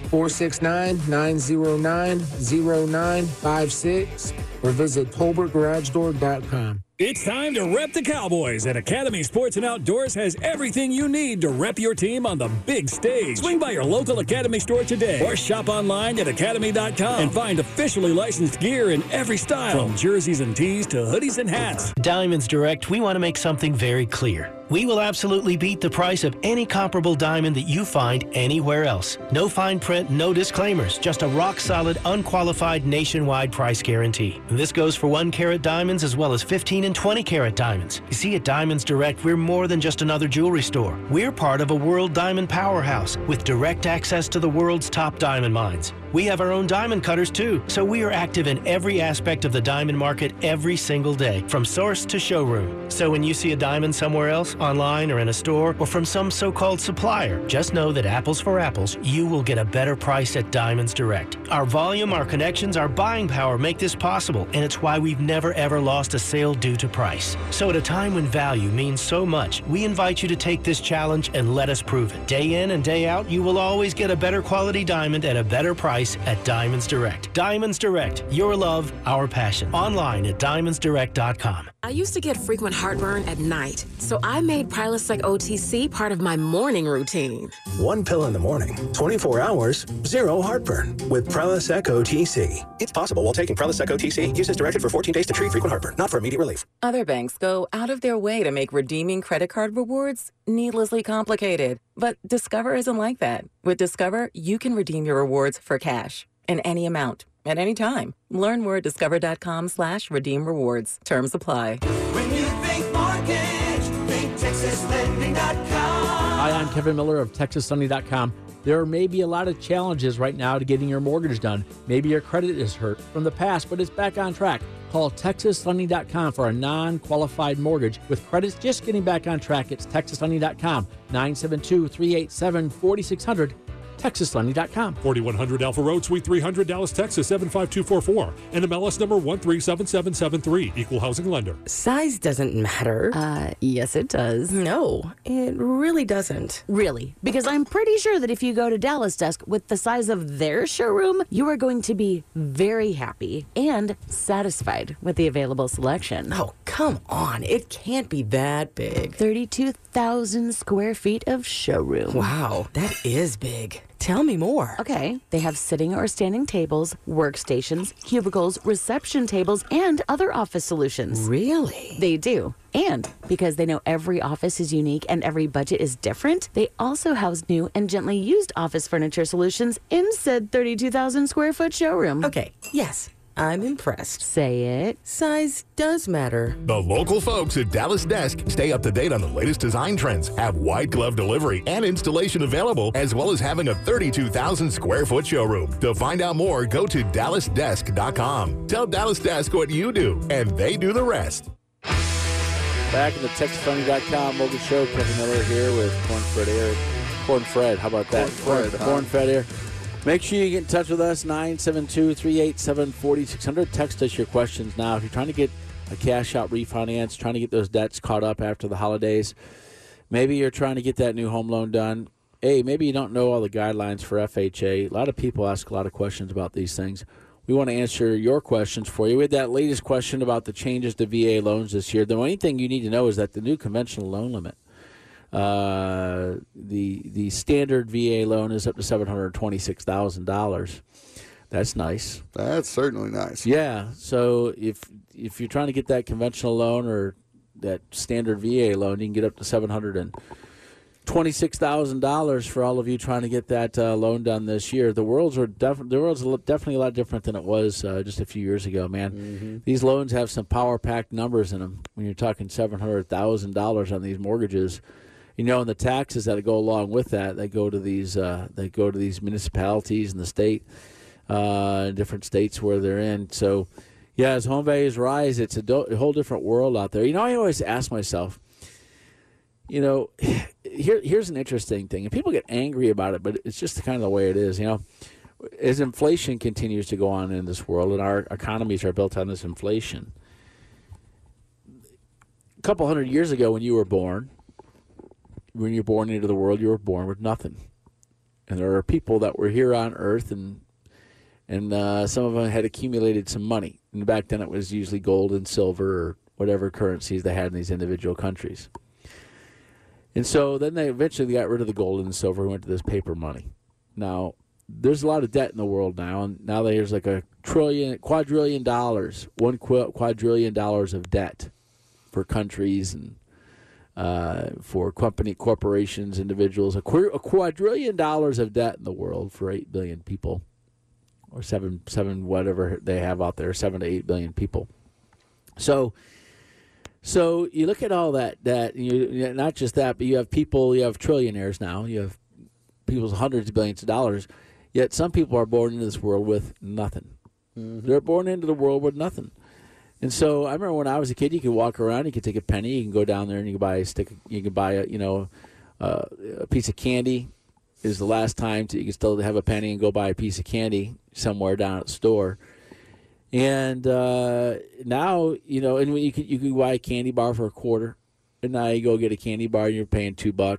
469-909-0956 or visit ColbertGarageDoor.com. It's time to rep the Cowboys, and Academy Sports and Outdoors has everything you need to rep your team on the big stage. Swing by your local Academy store today or shop online at academy.com and find officially licensed gear in every style, from jerseys and tees to hoodies and hats. Diamonds Direct, we want to make something very clear. We will absolutely beat the price of any comparable diamond that you find anywhere else. No fine print, no disclaimers, just a rock-solid, unqualified nationwide price guarantee. And this goes for 1-carat diamonds as well as 15 and 20-carat diamonds. You see, at Diamonds Direct, we're more than just another jewelry store. We're part of a world diamond powerhouse with direct access to the world's top diamond mines. We have our own diamond cutters, too, so we are active in every aspect of the diamond market every single day, from source to showroom. So when you see a diamond somewhere else, online or in a store, or from some so-called supplier, just know that apples for apples, you will get a better price at Diamonds Direct. Our volume, our connections, our buying power make this possible, and it's why we've never, ever lost a sale due to price. So at a time when value means so much, we invite you to take this challenge and let us prove it. Day in and day out, you will always get a better quality diamond at a better price at Diamonds Direct. Diamonds Direct, your love, our passion. Online at DiamondsDirect.com. I used to get frequent heartburn at night, so I made Prilosec OTC part of my morning routine. One pill in the morning, 24 hours, zero heartburn with Prilosec OTC. It's possible while taking Prilosec OTC. Use as directed for 14 days to treat frequent heartburn, not for immediate relief. Other banks go out of their way to make redeeming credit card rewards needlessly complicated, but Discover isn't like that. With Discover, you can redeem your rewards for cash in any amount at any time. Learn more at discover.com/redeemrewards. Terms apply. When you think mortgage, think TexasLending.com. Hi, I'm Kevin Miller of TexasLending.com. There may be a lot of challenges right now to getting your mortgage done. Maybe your credit is hurt from the past, but it's back on track. Call TexasLending.com for a non-qualified mortgage. With credits just getting back on track, it's TexasLending.com. 972-387-4600. TexasLending.com. 4100 Alpha Road, Suite 300, Dallas, Texas, 75244. And MLS number 137773. Equal housing lender. Size doesn't matter. Yes, it does. No, it really doesn't. Really? Because I'm pretty sure that if you go to Dallas Desk with the size of their showroom, you are going to be very happy and satisfied with the available selection. Oh, come on. It can't be that big. 32,000 square feet of showroom. Wow, that is big. Tell me more. Okay. They have sitting or standing tables, workstations, cubicles, reception tables, and other office solutions. Really? They do. And because they know every office is unique and every budget is different, they also house new and gently used office furniture solutions in said 32,000 square foot showroom. Okay. Yes. I'm impressed. Say it. Size does matter. The local folks at Dallas Desk stay up to date on the latest design trends, have white glove delivery and installation available, as well as having a 32,000 square foot showroom. To find out more, go to DallasDesk.com. Tell Dallas Desk what you do, and they do the rest. Back in the TexasHoney.com Morgan Show, Kevin Miller here with Corn Fed Eric. Corn Fred, how about that? Corn Fed Eric. Make sure you get in touch with us, 972-387-4600. Text us your questions now. If you're trying to get a cash-out refinance, trying to get those debts caught up after the holidays, maybe you're trying to get that new home loan done. Hey, maybe you don't know all the guidelines for FHA. A lot of people ask a lot of questions about these things. We want to answer your questions for you. We had that latest question about the changes to VA loans this year. The only thing you need to know is that the new conventional loan limit, the standard VA loan is up to $726,000. That's nice. That's certainly nice. Yeah. So if you're trying to get that conventional loan or that standard VA loan, you can get up to $726,000 for all of you trying to get that loan done this year. The world's definitely a lot different than it was just a few years ago, man. Mm-hmm. These loans have some power-packed numbers in them. When you're talking $700,000 on these mortgages. You know, and the taxes that go along with that, they go to these municipalities in the state, different states where they're in. So, yeah, as home values rise, it's a whole different world out there. You know, I always ask myself, you know, here's an interesting thing, and people get angry about it, but it's just kind of the way it is. You know, as inflation continues to go on in this world, and our economies are built on this inflation. A couple hundred years ago, when you were born into the world, you were born with nothing. And there are people that were here on Earth, and some of them had accumulated some money. And back then it was usually gold and silver or whatever currencies they had in these individual countries. And so then they eventually got rid of the gold and silver and went to this paper money. Now, there's a lot of debt in the world now, and now there's like $1 quadrillion of debt for countries and for corporations, individuals, $1 quadrillion of debt in the world for 8 billion people, or 7 whatever they have out there, 7 to 8 billion people. So you look at all that you, not just that, but you have people, you have trillionaires now, you have people's hundreds of billions of dollars, yet some people are born into this world with nothing. Mm-hmm. They're born into the world with nothing. And so I remember when I was a kid, you could walk around, you could take a penny, you can go down there and you can buy a stick, you can buy a piece of candy. It was the last time you could still have a penny and go buy a piece of candy somewhere down at the store. And now, you know, and you could buy a candy bar for a quarter, and now you go get a candy bar and you're paying $2 or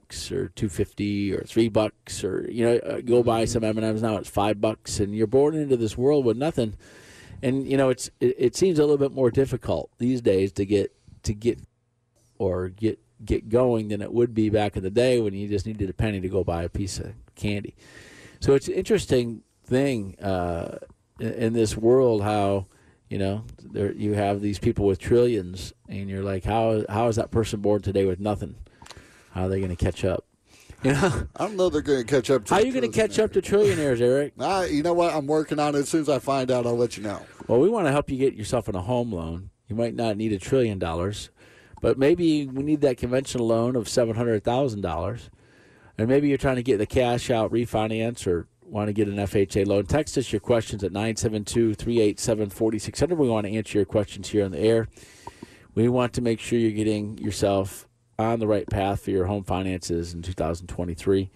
$2.50 or $3, or you know, go buy some M&Ms now it's $5, and you're born into this world with nothing. And you know, it seems a little bit more difficult these days to get going than it would be back in the day when you just needed a penny to go buy a piece of candy. So it's an interesting thing in this world how, you know, there you have these people with trillions, and you're like, how is that person born today with nothing? How are they going to catch up? You know? I don't know they're going to catch up to. How are you going to catch up to trillionaires, Eric? You know what? I'm working on it. As soon as I find out, I'll let you know. Well, we want to help you get yourself in a home loan. You might not need $1 trillion, but maybe we need that conventional loan of $700,000. And maybe you're trying to get the cash out refinance or want to get an FHA loan. Text us your questions at 972-387-4600. We want to answer your questions here on the air. We want to make sure you're getting yourself on the right path for your home finances in 2023.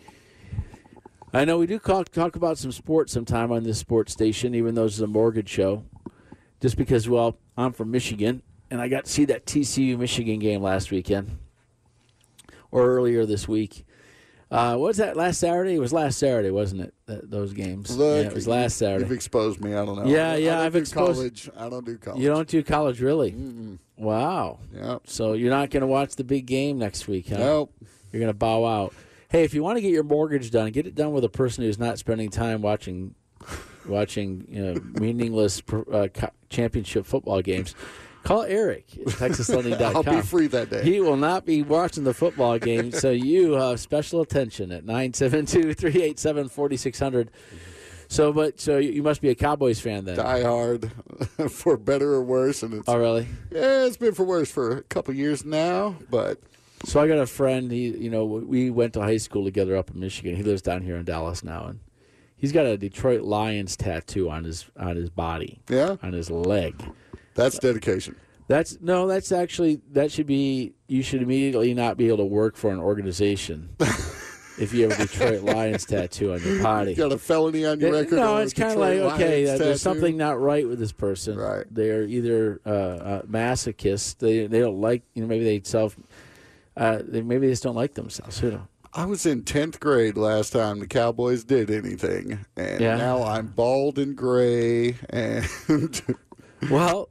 I know we do talk about some sports sometime on this sports station, even though it's a mortgage show, just because, well, I'm from Michigan, and I got to see that TCU-Michigan game last weekend or earlier this week. What was that, last Saturday? It was last Saturday, wasn't it, those games? Look, yeah, it was last Saturday. You've exposed me. I don't know. Yeah, I've exposed. College. I don't do college. You don't do college, really? Mm-mm. Wow. Yeah. So you're not going to watch the big game next week, huh? Nope. You're going to bow out. Hey, if you want to get your mortgage done, get it done with a person who's not spending time watching you know, meaningless championship football games. Call Eric at TexasLending.com. I'll be free that day. He will not be watching the football game, so you have special attention at 972-387-4600. So you must be a Cowboys fan then. Die hard, for better or worse. And it's, oh, really? Yeah, it's been for worse for a couple years now, but. So I got a friend. We went to high school together up in Michigan. He lives down here in Dallas now, and he's got a Detroit Lions tattoo on his body. Yeah, on his leg. That's dedication. That's actually, that should be, you should immediately not be able to work for an organization if you have a Detroit Lions tattoo on your body. You got a felony on your record? No, it's kind of like, there's something not right with this person. Right. They're either masochists. They don't like, maybe they self, maybe they just don't like themselves. You know? I was in 10th grade last time the Cowboys did anything, and now I'm bald and gray. And well,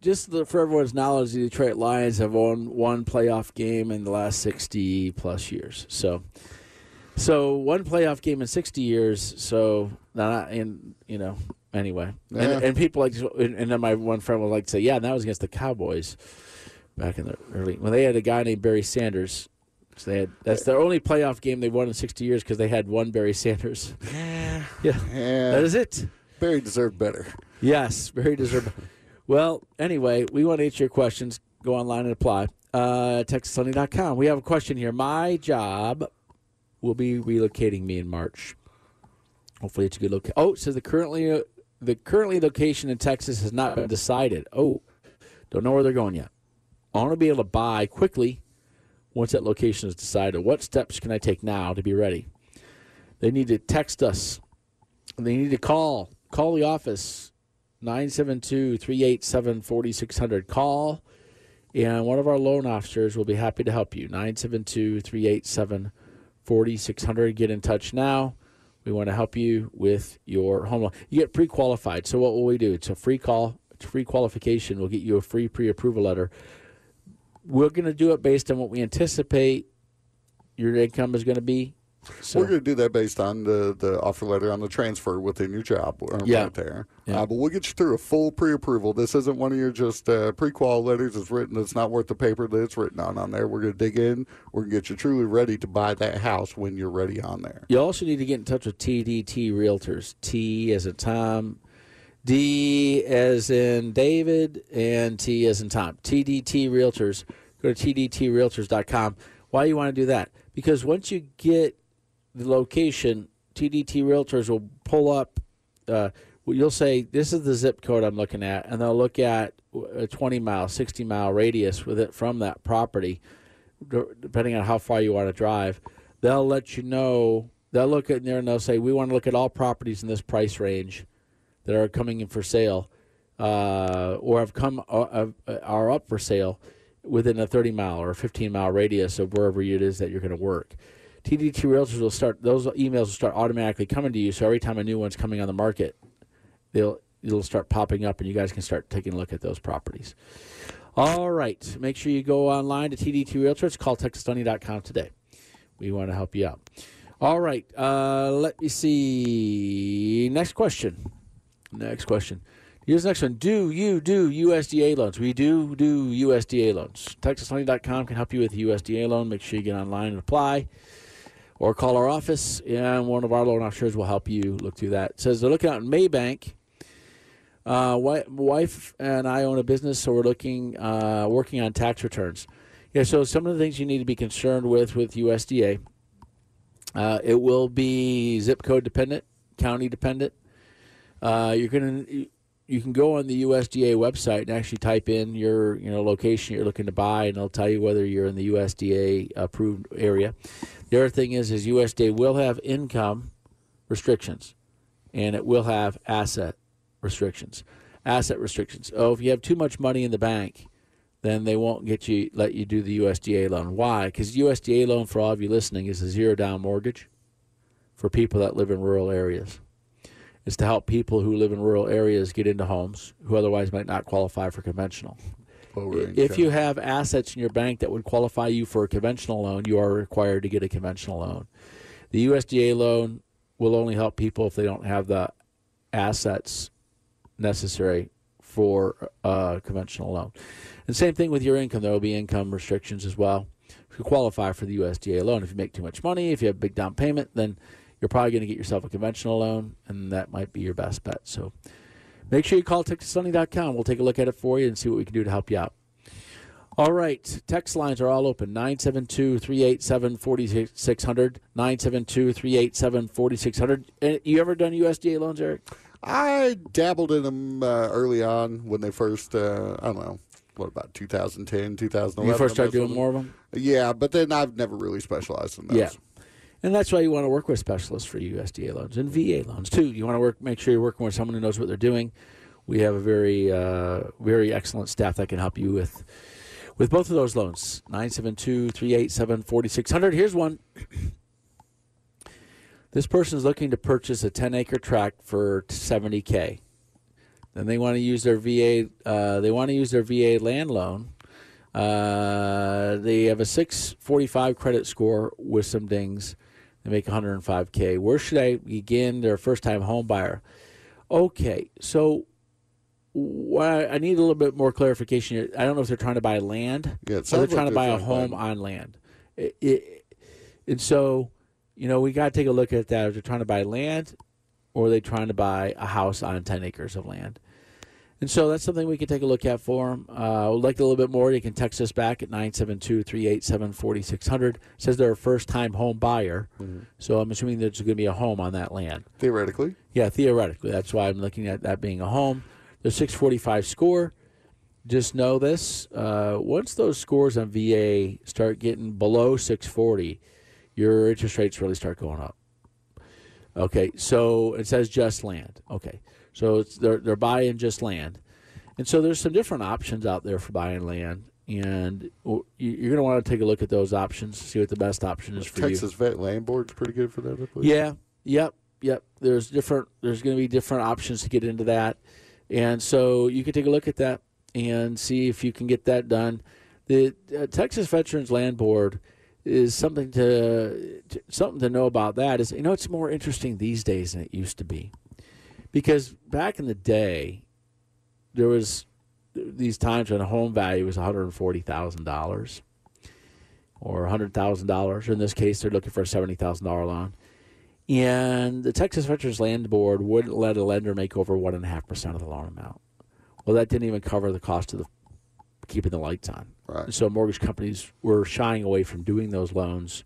just for everyone's knowledge, the Detroit Lions have won one playoff game in the last 60-plus years. So one playoff game in 60 years. So, anyway. Yeah. And people like to, and then my one friend would like to say, yeah, that was against the Cowboys back in the early, when they had a guy named Barry Sanders. So that's their only playoff game they won in 60 years because they had one Barry Sanders. Yeah. That is it. Barry deserved better. Yes, Barry deserved better. Well, anyway, we want to answer your questions. Go online and apply. TexasHoney.com. We have a question here. My job will be relocating me in March. Hopefully it's a good location. Oh, it says the current location in Texas has not been decided. Oh, don't know where they're going yet. I want to be able to buy quickly once that location is decided. What steps can I take now to be ready? They need to text us. They need to call the office. 972-387-4600. Call, and one of our loan officers will be happy to help you. 972-387-4600. Get in touch now. We want to help you with your home loan. You get pre-qualified. So what will we do? It's a free call. It's free qualification. We'll get you a free pre-approval letter. We're going to do it based on what we anticipate your income is going to be. So. We're going to do that based on the offer letter on the transfer within your job. Right there. Yeah. But we'll get you through a full pre-approval. This isn't one of your just pre-qual letters that's written. It's not worth the paper that it's written on there. We're going to dig in. We're going to get you truly ready to buy that house when you're ready on there. You also need to get in touch with TDT Realtors. T as in Tom, D as in David, and T as in Tom. TDT Realtors. Go to TDTRealtors.com. Why do you want to do that? Because once you get the location, TDT Realtors will pull up. You'll say, this is the zip code I'm looking at, and they'll look at a 20-mile, 60-mile radius with it from that property, depending on how far you want to drive. They'll let you know. They'll look in there, and they'll say, we want to look at all properties in this price range that are coming in for sale or are up for sale within a 30-mile or 15-mile radius of wherever it is that you're going to work. TDT Realtors will start, those emails will start automatically coming to you, so every time a new one's coming on the market, it'll start popping up, and you guys can start taking a look at those properties. All right. Make sure you go online to TDT Realtors. Call TexasHoney.com today. We want to help you out. All right. Let me see. Next question. Here's the next one. Do you do USDA loans? We do USDA loans. TexasLending.com can help you with a USDA loan. Make sure you get online and apply or call our office, and one of our loan officers will help you look through that. It says they're looking out in Maybank. Wife and I own a business, so we're working on tax returns. Yeah, so some of the things you need to be concerned with USDA, it will be zip code dependent, county dependent. You can go on the USDA website and actually type in your location you're looking to buy, and it'll tell you whether you're in the USDA-approved area. The other thing is USDA will have income restrictions, and it will have asset restrictions. Oh, if you have too much money in the bank, then they won't let you do the USDA loan. Why? Because the USDA loan, for all of you listening, is a zero-down mortgage for people that live in rural areas. Is to help people who live in rural areas get into homes who otherwise might not qualify for conventional. If you have assets in your bank that would qualify you for a conventional loan, you are required to get a conventional loan. The USDA loan will only help people if they don't have the assets necessary for a conventional loan. And same thing with your income. There will be income restrictions as well. If you qualify for the USDA loan, if you make too much money, if you have a big down payment, then you're probably going to get yourself a conventional loan, and that might be your best bet. So make sure you call TexasHoney.com. We'll take a look at it for you and see what we can do to help you out. All right, text lines are all open, 972-387-4600, 972-387-4600. You ever done USDA loans, Eric? I dabbled in them early on when they first, I don't know, what about 2010, 2011? You first started doing more of them? Yeah, but then I've never really specialized in those. Yeah. And that's why you want to work with specialists for USDA loans and VA loans, too. You want to work, make sure you're working with someone who knows what they're doing. We have a very, very excellent staff that can help you with both of those loans, 972-387-4600. Here's one. This person is looking to purchase a 10-acre tract for $70K. Then they want to use their VA. They want to use their VA land loan. They have a 645 credit score with some dings. They make $105K. Where should I begin? They're a first-time home buyer. Okay, so I need a little bit more clarification here. I don't know if they're trying to buy land or they're trying to buy a home on land. And so, you know, we got to take a look at that. If they're trying to buy land or are they trying to buy a house on 10 acres of land. And so that's something we can take a look at for them. Would like a little bit more, you can text us back at 972-387-4600. It says they're a first-time home buyer, so I'm assuming there's going to be a home on that land. Theoretically? Yeah, theoretically. That's why I'm looking at that being a home. The 645 score, just know this. Once those scores on VA start getting below 640, your interest rates really start going up. Okay, so it says just land. Okay, so it's, they're buying just land. And so there's some different options out there for buying land, and you're going to want to take a look at those options, see what the best option is for Texas you. Texas Veterans Land Board's pretty good for that, I believe. Yeah, yep. There's going to be different options to get into that. And so you can take a look at that and see if you can get that done. The Texas Veterans Land Board is something to know about. That is, you know, it's more interesting these days than it used to be, because back in the day, there was these times when a home value was $140,000 or $100,000. In this case, they're looking for a $70,000 loan. And the Texas Veterans Land Board wouldn't let a lender make over 1.5% of the loan amount. Well, that didn't even cover the cost of keeping the lights on. Right. So mortgage companies were shying away from doing those loans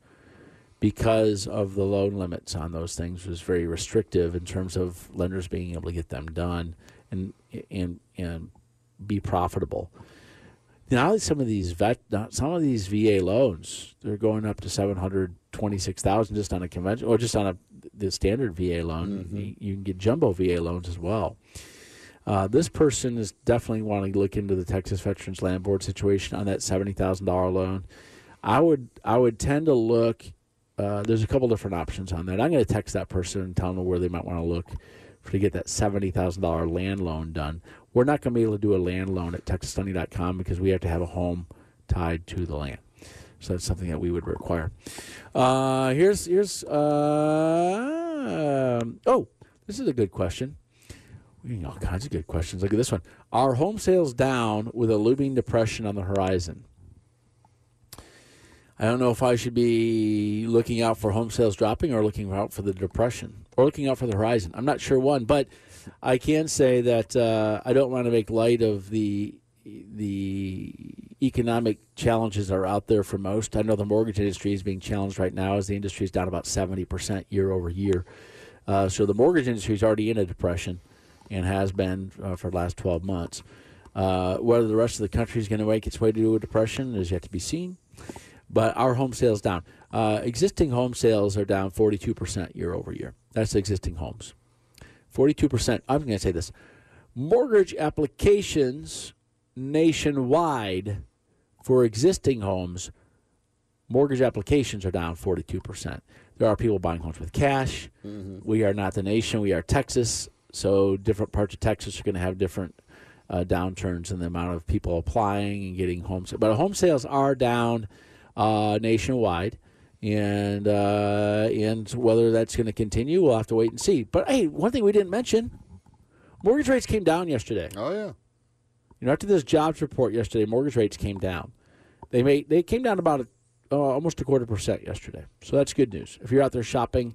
because of the loan limits on those things was very restrictive in terms of lenders being able to get them done and be profitable. Now some of these VA loans, they're going up to $726,000 just on a convention or just on the standard VA loan. You can get jumbo VA loans as well. This person is definitely wanting to look into the Texas Veterans Land Board situation on that $70,000 loan. I would tend to look. There's a couple different options on that. I'm going to text that person and tell them where they might want to look to get that $70,000 land loan done. We're not going to be able to do a land loan at TexasHoney.com because we have to have a home tied to the land. So that's something that we would require. This is a good question. We're getting all kinds of good questions. Look at this one. Are home sales down with a looming depression on the horizon? I don't know if I should be looking out for home sales dropping or looking out for the depression or looking out for the horizon. I'm not sure one, but I can say that I don't want to make light of the economic challenges that are out there for most. I know the mortgage industry is being challenged right now as the industry is down about 70% year over year. So the mortgage industry is already in a depression and has been for the last 12 months. Whether the rest of the country is going to make its way to a depression is yet to be seen. But our home sales down. Existing home sales are down 42% year over year. That's existing homes. 42%. I'm going to say this. Mortgage applications nationwide for existing homes, mortgage applications are down 42%. There are people buying homes with cash. We are not the nation. We are Texas. So different parts of Texas are going to have different downturns in the amount of people applying and getting homes. But home sales are down nationwide, and whether that's going to continue, we'll have to wait and see. But hey, one thing we didn't mention: mortgage rates came down yesterday. Oh yeah, you know, after this jobs report yesterday, mortgage rates came down. They came down about almost 0.25% yesterday, so that's good news. If you're out there shopping,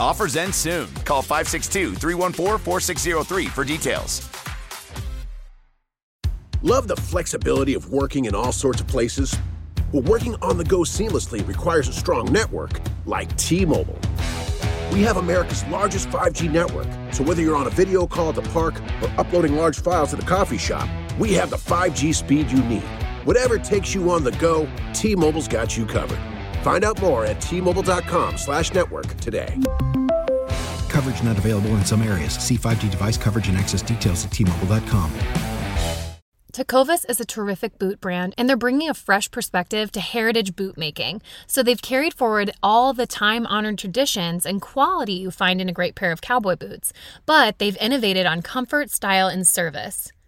Offers end soon. Call 562-314-4603 for details. Love the flexibility of working in all sorts of places? Well, working on the go seamlessly requires a strong network like T-Mobile. We have America's largest 5G network, so whether you're on a video call at the park or uploading large files at the coffee shop, we have the 5G speed you need. Whatever takes you on the go, T-Mobile's got you covered. Find out more at T-Mobile.com/network today. Coverage not available in some areas. See 5G device coverage and access details at T-Mobile.com. Tecovas is a terrific boot brand, and they're bringing a fresh perspective to heritage boot making. So they've carried forward all the time-honored traditions and quality you find in a great pair of cowboy boots, but they've innovated on comfort, style, and service.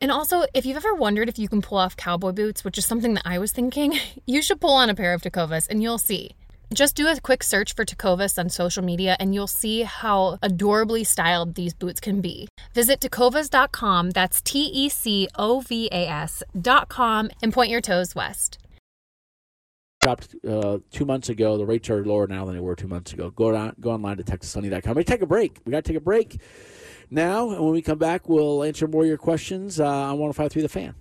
And also, if you've ever wondered if you can pull off cowboy boots, which is something that I was thinking, you should pull on a pair of Tecovas and you'll see. Just do a quick search for Tecovas on social media and you'll see how adorably styled these boots can be. Visit Tecovas.com, that's Tecovas.com, and point your toes west. Dropped 2 months ago. The rates are lower now than they were 2 months ago. Go online to TexasHoney.com. We take a break. We got to take a break now, and when we come back, we'll answer more of your questions on 105.3 The Fan.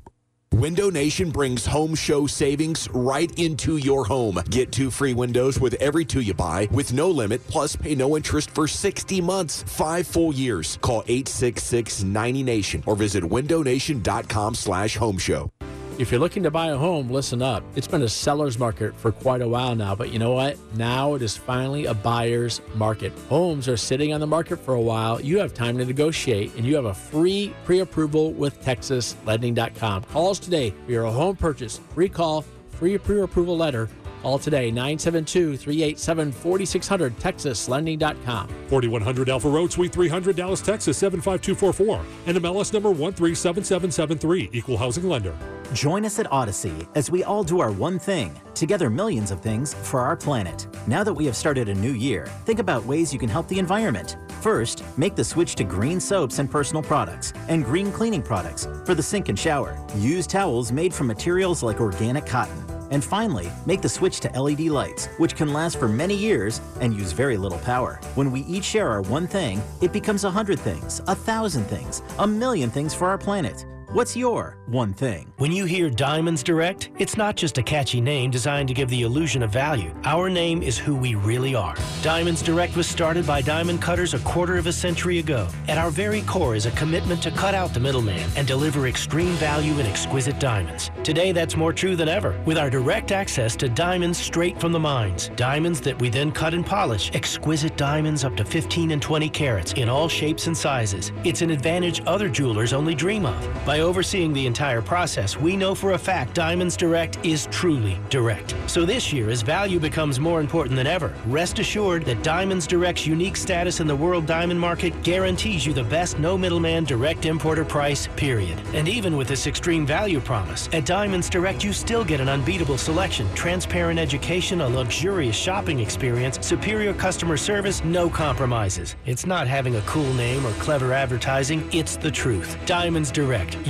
Window Nation brings home show savings right into your home. Get 2 free windows with every 2 you buy with no limit, plus pay no interest for 60 months, 5 full years. Call 866-90-NATION or visit windownation.com/homeshow. If you're looking to buy a home, listen up. It's been a seller's market for quite a while now, but you know what? Now it is finally a buyer's market. Homes are sitting on the market for a while. You have time to negotiate, and you have a free pre-approval with TexasLending.com. Call us today for your home purchase. Free call, free pre-approval letter. All today, 972-387-4600, TexasLending.com. 4100 Alpha Road, Suite 300, Dallas, Texas, 75244. And MLS number 137773, Equal Housing Lender. Join us at Odyssey as we all do our one thing, together millions of things for our planet. Now that we have started a new year, think about ways you can help the environment. First, make the switch to green soaps and personal products and green cleaning products for the sink and shower. Use towels made from materials like organic cotton. And finally, make the switch to LED lights, which can last for many years and use very little power. When we each share our one thing, it becomes 100 things, 1,000 things, 1,000,000 things for our planet. What's your one thing? When you hear Diamonds Direct, it's not just a catchy name designed to give the illusion of value. Our name is who we really are. Diamonds Direct was started by diamond cutters 25 centuries ago. At our very core is a commitment to cut out the middleman and deliver extreme value in exquisite diamonds. Today, that's more true than ever with our direct access to diamonds straight from the mines. Diamonds that we then cut and polish. Exquisite diamonds up to 15 and 20 carats in all shapes and sizes. It's an advantage other jewelers only dream of. By overseeing the entire process, we know for a fact Diamonds Direct is truly direct. So this year, as value becomes more important than ever, rest assured that Diamonds Direct's unique status in the world diamond market guarantees you the best no-middleman direct importer price, period. And even with this extreme value promise, at Diamonds Direct, you still get an unbeatable selection, transparent education, a luxurious shopping experience, superior customer service, no compromises. It's not having a cool name or clever advertising, it's the truth. Diamonds Direct.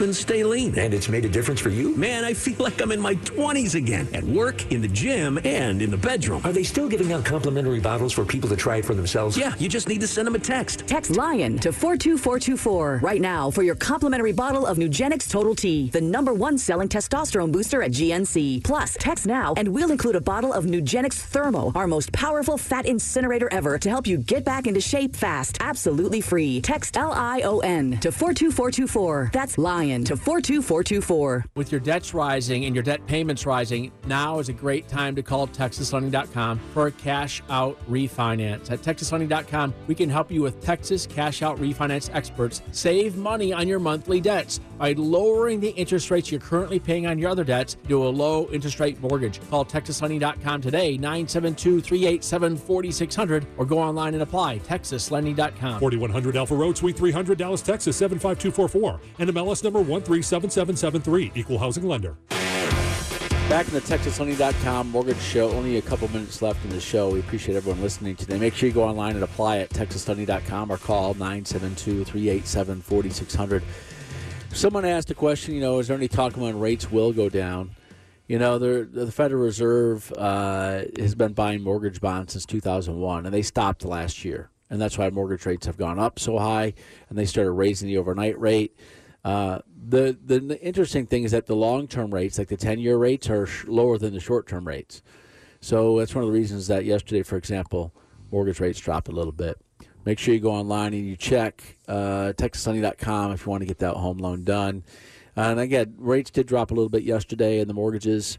and stay lean. And it's made a difference for you? Man, I feel like I'm in my 20s again. At work, in the gym, and in the bedroom. Are they still giving out complimentary bottles for people to try it for themselves? Yeah, you just need to send them a text. Text LION to 42424 right now for your complimentary bottle of NuGenix Total T, the #1 selling testosterone booster at GNC. Plus, text now and we'll include a bottle of NuGenix Thermo, our most powerful fat incinerator ever, to help you get back into shape fast, absolutely free. Text LION to 42424. That's LION to 42424. With your debts rising and your debt payments rising, now is a great time to call TexasLending.com for a cash-out refinance. At TexasLending.com, we can help you with Texas cash-out refinance experts. Save money on your monthly debts by lowering the interest rates you're currently paying on your other debts to a low interest rate mortgage. Call TexasLending.com today, 972-387-4600, or go online and apply, TexasLending.com. 4100 Alpha Road, Suite 300, Dallas, Texas, 75244, and MLS number 137773, Equal Housing Lender. Back in the TexasHoney.com mortgage show. Only a couple minutes left in the show. We appreciate everyone listening today. Make sure you go online and apply at TexasHoney.com or call 972-387-4600. Someone asked a question, is there any talk when rates will go down? The Federal Reserve has been buying mortgage bonds since 2001, and they stopped last year. And that's why mortgage rates have gone up so high, and they started raising the overnight rate. The interesting thing is that the long-term rates, like the 10-year rates, are lower than the short-term rates. So that's one of the reasons that yesterday, for example, mortgage rates dropped a little bit. Make sure you go online and you check TexasHoney.com if you want to get that home loan done. And again, rates did drop a little bit yesterday in the mortgages.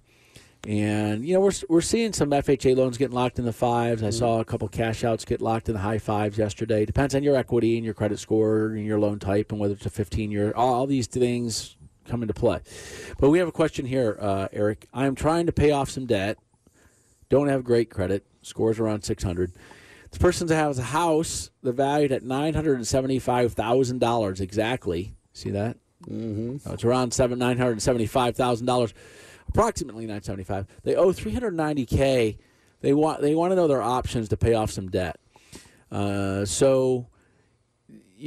And, we're seeing some FHA loans getting locked in the fives. I saw a couple cash outs get locked in the high fives yesterday. Depends on your equity and your credit score and your loan type and whether it's a 15-year. All these things come into play. But we have a question here, Eric. I'm trying to pay off some debt. Don't have great credit. Score's around 600. This person has a house that's valued at $975,000 exactly. See that? Mm-hmm. It's around $975,000. Approximately $975,000. They owe $390,000. They want to know their options to pay off some debt. So,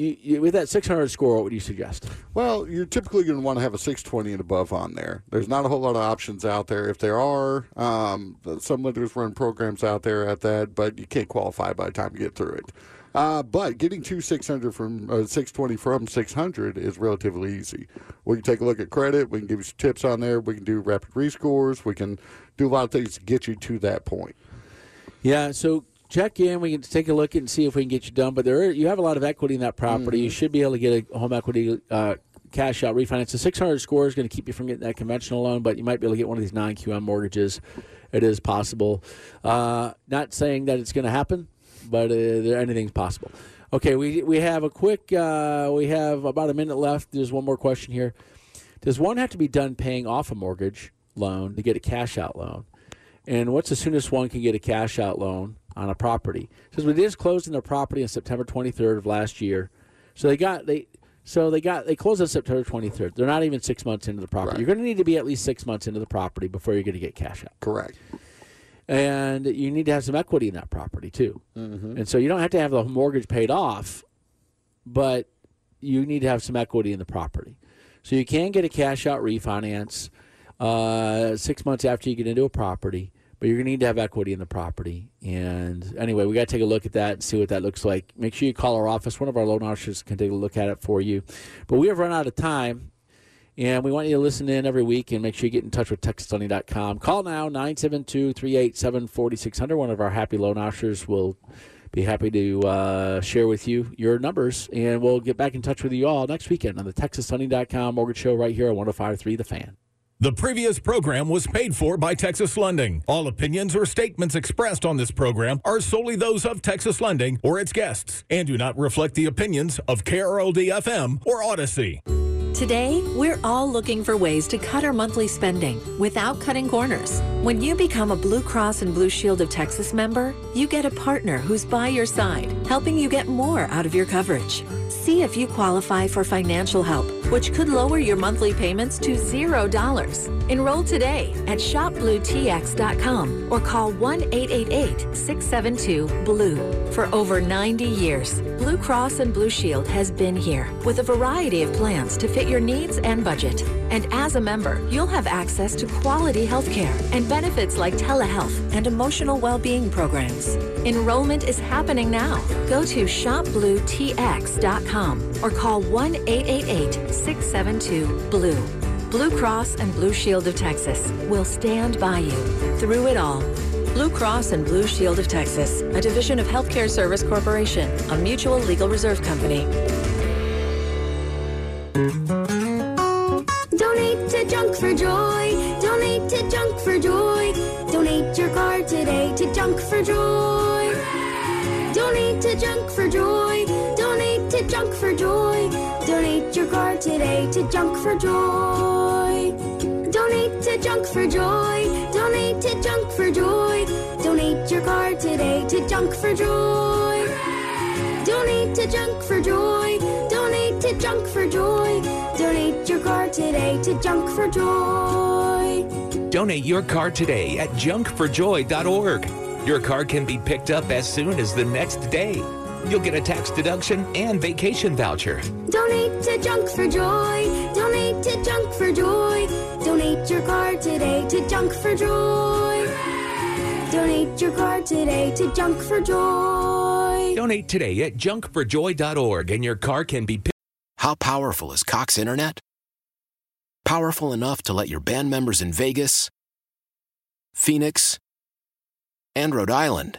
with that 600 score, what would you suggest? Well, you're typically going to want to have a 620 and above on there. There's not a whole lot of options out there. If there are, some lenders run programs out there at that, but you can't qualify by the time you get through it. But getting to 600 from 620 from 600 is relatively easy. We can take a look at credit. We can give you some tips on there. We can do rapid rescores. We can do a lot of things to get you to that point. Yeah, so check in. We can take a look and see if we can get you done. But you have a lot of equity in that property. Mm-hmm. You should be able to get a home equity cash out refinance. The 600 score is going to keep you from getting that conventional loan, but you might be able to get one of these non-QM mortgages. It is possible. Not saying that it's going to happen, but anything's possible. Okay, we have a quick, we have about a minute left. There's one more question here. Does one have to be done paying off a mortgage loan to get a cash-out loan? And what's the soonest one can get a cash-out loan on a property? Because we just closed on their property on September 23rd of last year. So they closed on September 23rd. They're not even 6 months into the property. Right. You're going to need to be at least 6 months into the property before you're going to get cash-out. Correct. And you need to have some equity in that property, too. Mm-hmm. And so you don't have to have the mortgage paid off, but you need to have some equity in the property. So you can get a cash-out refinance 6 months after you get into a property, but you're going to need to have equity in the property. And anyway, we got to take a look at that and see what that looks like. Make sure you call our office. One of our loan officers can take a look at it for you. But we have run out of time. And we want you to listen in every week and make sure you get in touch with TexasHoney.com. Call now, 972-387-4600. One of our happy loan officers will be happy to share with you your numbers. And we'll get back in touch with you all next weekend on the TexasHoney.com Mortgage Show right here on 105.3 The Fan. The previous program was paid for by Texas Lending. All opinions or statements expressed on this program are solely those of Texas Lending or its guests and do not reflect the opinions of KRLD FM or Odyssey. Today, we're all looking for ways to cut our monthly spending without cutting corners. When you become a Blue Cross and Blue Shield of Texas member, you get a partner who's by your side, helping you get more out of your coverage. See if you qualify for financial help, which could lower your monthly payments to $0. Enroll today at shopbluetx.com or call 1-888-672-BLUE. For over 90 years, Blue Cross and Blue Shield has been here with a variety of plans to fit your needs and budget. And as a member, you'll have access to quality health care and benefits like telehealth and emotional well-being programs. Enrollment is happening now. Go to shopbluetx.com or call 1-888-672-BLUE. Blue Cross and Blue Shield of Texas will stand by you through it all. Blue Cross and Blue Shield of Texas, a division of Healthcare Service Corporation, a mutual legal reserve company. Donate to Junk for Joy. Donate to Junk for Joy. Donate your car today to Junk for Joy. Donate to Junk for Joy. Donate to Junk for Joy. Donate your car today to Junk for Joy. Donate to Junk for Joy. Donate to Junk for Joy. Donate your car today to Junk for Joy. Donate to Junk for Joy. Donate to Junk for Joy. Donate your car today to Junk for Joy. Donate your car today at junkforjoy.org. Your car can be picked up as soon as the next day. You'll get a tax deduction and vacation voucher. Donate to Junk for Joy. Donate to Junk for Joy. Donate your car today to Junk for Joy. Donate your car today to Junk for Joy. Donate today at junkforjoy.org and your car can be picked. How powerful is Cox Internet? Powerful enough to let your band members in Vegas, Phoenix, and Rhode Island